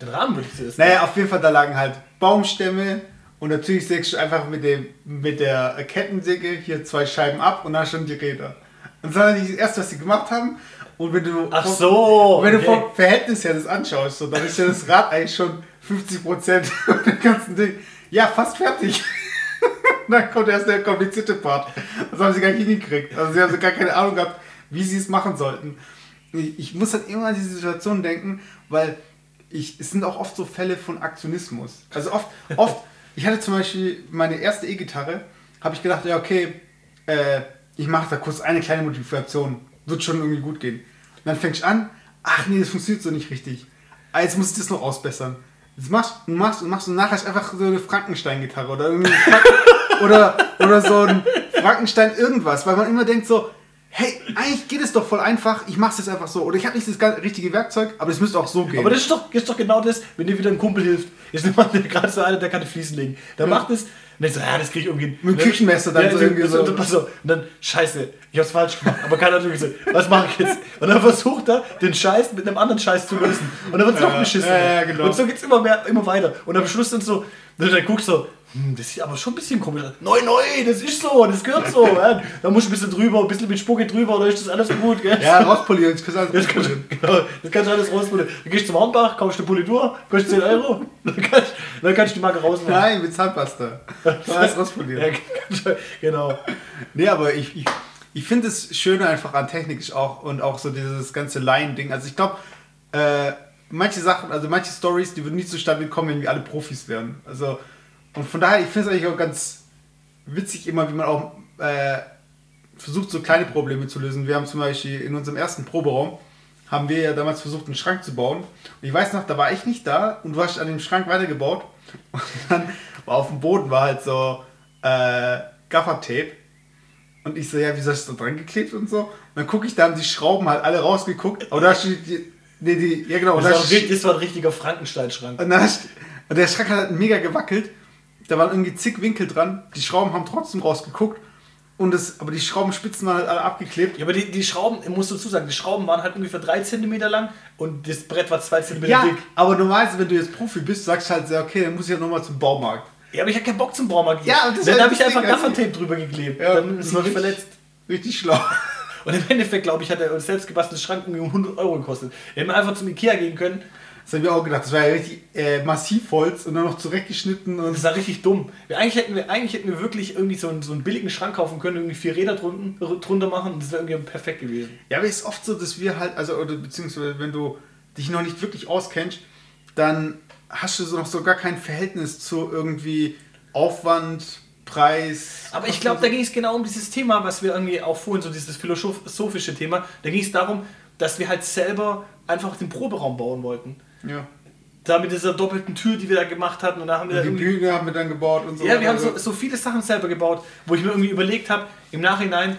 würde ich zuerst. Naja, auf jeden Fall, da lagen halt Baumstämme und natürlich sägst du einfach mit der Kettensäge hier zwei Scheiben ab und dann schon die Räder. Und das war das erste, was sie gemacht haben. Und wenn du vom Verhältnis her das anschaust, so, dann ist ja das Rad eigentlich schon 50% von dem ganzen Ding. Ja, fast fertig. Dann kommt erst der komplizierte Part. Das haben sie gar nicht hingekriegt. Also sie haben so gar keine Ahnung gehabt, wie sie es machen sollten. Ich muss halt immer an diese Situation denken, weil es sind auch oft so Fälle von Aktionismus. Also oft ich hatte zum Beispiel meine erste E-Gitarre, habe ich gedacht, ja okay, ich mache da kurz eine kleine Modifikation. Wird schon irgendwie gut gehen. Und dann fängst du an, ach nee, das funktioniert so nicht richtig. Jetzt muss ich das noch ausbessern. Jetzt machst und nachher ist einfach so eine Frankenstein-Gitarre oder irgendwie oder so ein Frankenstein-Irgendwas, weil man immer denkt so, hey, eigentlich geht es doch voll einfach, ich mach's jetzt einfach so. Oder ich habe nicht das richtige Werkzeug, aber es müsste auch so gehen. Aber das ist doch genau das, wenn dir wieder ein Kumpel hilft. Jetzt nimmt man gerade so einer, der kann die Fliesen legen. Der macht es. Und dann so, ja, das krieg ich irgendwie. Mit dem Küchenmesser dann so irgendwie so. Und dann, scheiße, ich hab's falsch gemacht. Aber keiner hat irgendwie gesagt, was mache ich jetzt? Und dann versucht er, den Scheiß mit einem anderen Scheiß zu lösen. Und dann wird's noch beschissen. Ja, genau. Und so geht's immer weiter. Und am Schluss dann so, dann guckst du so, das sieht aber schon ein bisschen komisch aus. Neu, das ist so, das gehört so. Ja. Da musst du ein bisschen drüber, ein bisschen mit Spucke drüber, oder ist das alles gut, gell? Ja, rauspolieren, das kannst du alles rauspolieren. Genau, das kannst du alles rauspolieren. Dann gehst du zum Hornbach, kaufst eine Politur, kostet 10 Euro, dann kannst du die Marke rausmachen. Nein, mit Zahnpasta. Alles rauspolieren. Ja, genau. Nee, aber ich finde das Schöne einfach an Technik ist auch, und auch so dieses ganze Laien-Ding. Also ich glaube, manche Sachen, also manche Stories, die würden nie zustande kommen, wenn wir alle Profis wären. Also, und von daher, ich finde es eigentlich auch ganz witzig immer, wie man auch versucht, so kleine Probleme zu lösen. Wir haben zum Beispiel in unserem ersten Proberaum, haben wir ja damals versucht, einen Schrank zu bauen. Und ich weiß noch, da war ich nicht da und du hast an dem Schrank weitergebaut. Und dann war auf dem Boden war halt so Gaffer-Tape. Und ich so, ja, wieso hast du da dran geklebt und so? Und dann gucke ich, da haben die Schrauben halt alle rausgeguckt. Aber da steht ja genau. Das war ein richtiger Frankenstein-Schrank. Und der Schrank hat halt mega gewackelt. Da waren irgendwie zig Winkel dran, die Schrauben haben trotzdem rausgeguckt, aber die Schraubenspitzen waren halt alle abgeklebt. Ja, aber die Schrauben, musst du zusagen, die Schrauben waren halt ungefähr 3 cm lang und das Brett war 2 cm dick. Aber normalerweise, wenn du jetzt Profi bist, sagst du halt, okay, dann muss ich ja nochmal zum Baumarkt. Ja, aber ich hab keinen Bock zum Baumarkt. Ja, das dann habe ich einfach Gaffertape drüber geklebt, ja, dann ist ich verletzt. Richtig schlau. Und im Endeffekt, glaube ich, hat er uns selbst gebastelten Schrank um 100 Euro gekostet. Wir hätten einfach zum Ikea gehen können. Das haben wir auch gedacht, das war ja richtig Massivholz und dann noch zurechtgeschnitten. Und das war richtig dumm. Eigentlich hätten wir wirklich irgendwie so einen billigen Schrank kaufen können, irgendwie 4 Räder drunter machen und das wäre irgendwie perfekt gewesen. Ja, aber es ist oft so, dass wir halt, beziehungsweise wenn du dich noch nicht wirklich auskennst, dann hast du noch so gar kein Verhältnis zu irgendwie Aufwand, Preis. Aber ich glaube, da ging es genau um dieses Thema, was wir irgendwie auch vorhin, so dieses philosophische Thema, da ging es darum, dass wir halt selber einfach den Proberaum bauen wollten. Ja. Da mit dieser doppelten Tür, die wir da gemacht hatten. Und da haben wir die Bühne haben wir dann gebaut und so. Ja, wir haben so viele Sachen selber gebaut, wo ich mir irgendwie überlegt habe, im Nachhinein,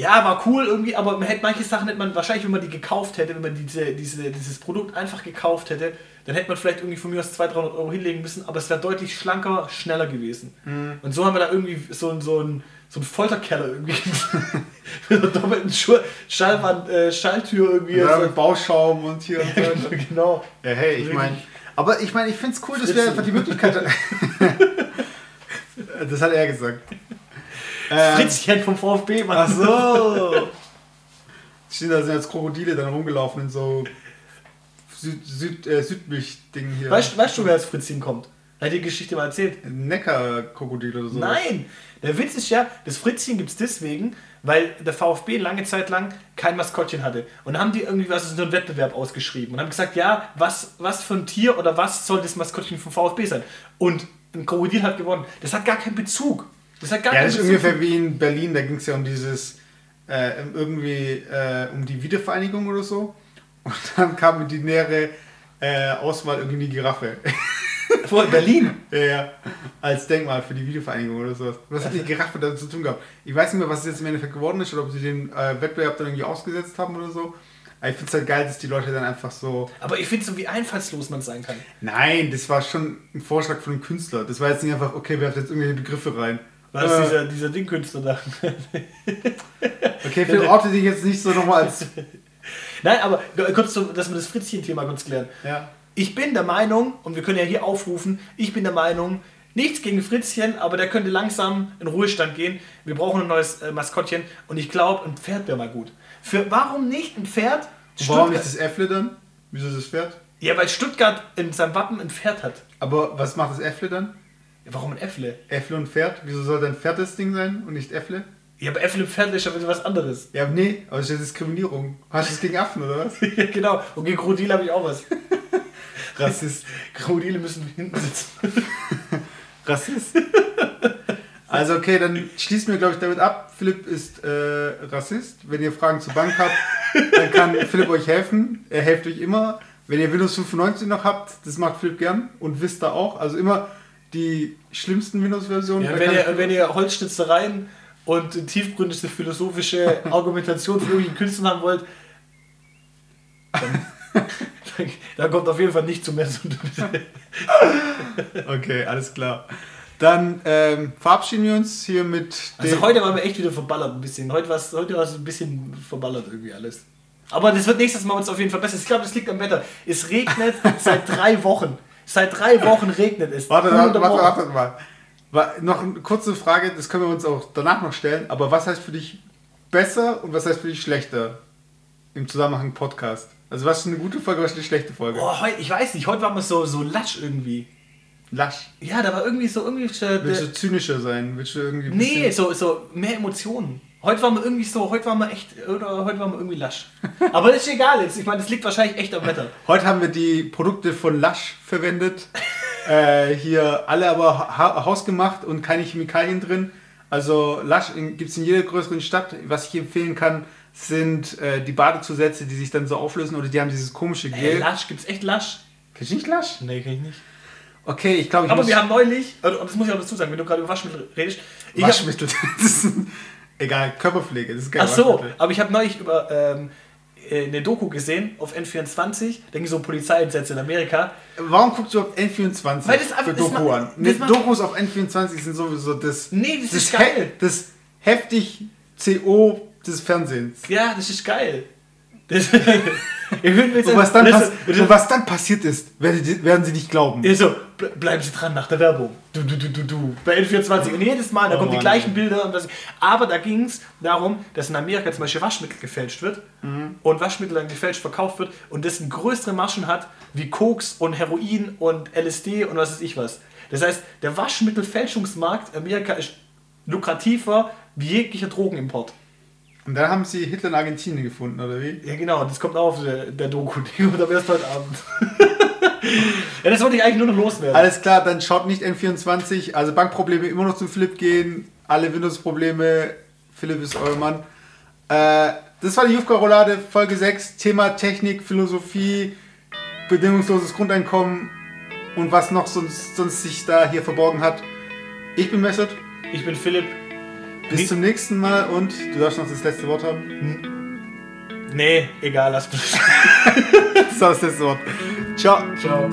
Ja, war cool irgendwie, aber man hätte manche Sachen, hätte man wahrscheinlich, wenn man die gekauft hätte, wenn man dieses Produkt einfach gekauft hätte, dann hätte man vielleicht irgendwie von mir aus 200-300 Euro hinlegen müssen, aber es wäre deutlich schlanker, schneller gewesen. Mhm. Und so haben wir da irgendwie so einen Folterkeller irgendwie mit einer doppelten Schalltür irgendwie. Ja, also mit Bauschaum und hier und so. Genau. Ja, hey, ich meine, ich finde es cool, dass wir einfach die Möglichkeit Das hat er gesagt. Fritzchen vom VfB, Mann. Ach so. Da sind jetzt Krokodile dann rumgelaufen in so Südmilch-Dingen hier. Weißt du, wer als Fritzchen kommt? Hat die Geschichte mal erzählt? Neckar-Krokodil oder so. Nein! Der Witz ist ja, das Fritzchen gibt es deswegen, weil der VfB lange Zeit lang kein Maskottchen hatte. Und dann haben die irgendwie so einen Wettbewerb ausgeschrieben und haben gesagt, ja, was für ein Tier oder was soll das Maskottchen vom VfB sein? Und ein Krokodil hat gewonnen. Das hat gar keinen Bezug. Das ist ungefähr wie in Berlin, da ging es ja um dieses, um die Wiedervereinigung oder so. Und dann kam die nähere Auswahl irgendwie die Giraffe. Vor Berlin? Ja, als Denkmal für die Wiedervereinigung oder sowas. Was hat die Giraffe damit zu tun gehabt? Ich weiß nicht mehr, was es jetzt im Endeffekt geworden ist oder ob sie den Wettbewerb dann irgendwie ausgesetzt haben oder so. Aber ich finde es halt geil, dass die Leute dann einfach so... Aber ich finde es so, wie einfallslos man sein kann. Nein, das war schon ein Vorschlag von einem Künstler. Das war jetzt nicht einfach, okay, werft jetzt irgendwelche Begriffe rein. War das dieser Dingkünstler da? Okay, für Orte, die ich jetzt nicht so nochmal als... Nein, aber kurz, dass wir das Fritzchen-Thema kurz klären. Ja. Ich bin der Meinung, und wir können ja hier aufrufen, ich bin der Meinung, nichts gegen Fritzchen, aber der könnte langsam in Ruhestand gehen. Wir brauchen ein neues Maskottchen und ich glaube, ein Pferd wäre mal gut. Warum nicht ein Pferd? Warum nicht das Äffle dann? Wieso das Pferd? Ja, weil Stuttgart in seinem Wappen ein Pferd hat. Aber was macht das Äffle dann? Ja, warum ein Äffle? Äffle und Pferd? Wieso soll dann Pferd das Ding sein und nicht Äffle? Ja, aber Äffle und Pferd ist ja was anderes. Ja, nee, aber das ist ja Diskriminierung. Hast du das gegen Affen, oder was? Ja, genau. Und gegen Krokodile habe ich auch was. Rassist. Krokodile müssen hinten sitzen. Rassist. Also okay, dann schließen wir, glaube ich, damit ab. Philipp ist Rassist. Wenn ihr Fragen zur Bank habt, dann kann Philipp euch helfen. Er hilft euch immer. Wenn ihr Windows 95 noch habt, das macht Philipp gern. Und Vista auch. Also immer die schlimmsten Windows-Versionen. Ja, wenn ihr Holzschnitzereien und tiefgründigste philosophische Argumentation für irgendwelche Künstler haben wollt, dann kommt auf jeden Fall nicht zu Mesut. Okay, alles klar. Dann verabschieden wir uns hier mit dem... Also heute waren wir echt wieder verballert ein bisschen. Heute war es ein bisschen verballert irgendwie alles. Aber das wird nächstes Mal uns auf jeden Fall besser. Ich glaube, das liegt am Wetter. Es regnet seit 3 Wochen. Seit 3 Wochen regnet es. Warte mal. Noch eine kurze Frage, das können wir uns auch danach noch stellen. Aber was heißt für dich besser und was heißt für dich schlechter im Zusammenhang Podcast? Also was ist eine gute Folge, was ist eine schlechte Folge? Oh, ich weiß nicht. Heute waren wir so lasch irgendwie. Lush. Ja, da war irgendwie so... Willst du zynischer sein? Willst du irgendwie... Nee, so mehr Emotionen. Heute waren wir irgendwie Lush. Aber das ist egal jetzt. Ich meine, das liegt wahrscheinlich echt am Wetter. Heute haben wir die Produkte von Lush verwendet. Hier alle aber hausgemacht und keine Chemikalien drin. Also Lush gibt es in jeder größeren Stadt. Was ich empfehlen kann, sind die Badezusätze, die sich dann so auflösen. Oder die haben dieses komische Gel. Lush, gibt's echt Lush? Kennst du nicht Lush? Nee, kenn ich nicht. Okay, ich glaube, wir haben neulich, und das muss ich auch dazu sagen, wenn du gerade über Waschmittel redest. Waschmittel, egal, Körperpflege, das ist geil. Ach so, aber ich habe neulich über eine Doku gesehen auf N24, da ging so um Polizeieinsätze in Amerika. Warum guckst du auf N24 für Doku an? Dokus auf N24 sind sowieso das... Nee, das ist geil. Das heftig CO des Fernsehens. Ja, das ist geil. Was dann passiert ist, werden sie nicht glauben. Also, bleiben Sie dran nach der Werbung. Du. Bei N24. Und jedes Mal, da kommen die gleichen Bilder. Und das, aber da ging es darum, dass in Amerika zum Beispiel Waschmittel gefälscht wird und Waschmittel dann gefälscht verkauft wird und dessen größere Maschen hat wie Koks und Heroin und LSD und was weiß ich was. Das heißt, der Waschmittelfälschungsmarkt in Amerika ist lukrativer wie jeglicher Drogenimport. Und dann haben sie Hitler in Argentinien gefunden, oder wie? Ja genau, das kommt auch auf der Doku, da wär's heute Abend. Ja, das wollte ich eigentlich nur noch loswerden. Alles klar, dann schaut nicht N24, also Bankprobleme immer noch zum Philipp gehen, alle Windows-Probleme, Philipp ist euer Mann. Das war die Jufka-Roulade, Folge 6, Thema Technik, Philosophie, bedingungsloses Grundeinkommen und was noch sonst sich da hier verborgen hat. Ich bin Mesut. Ich bin Philipp. Bis zum nächsten Mal und du darfst noch das letzte Wort haben. Nee, egal, lass mich. Das war das letzte Wort. Ciao. Ciao.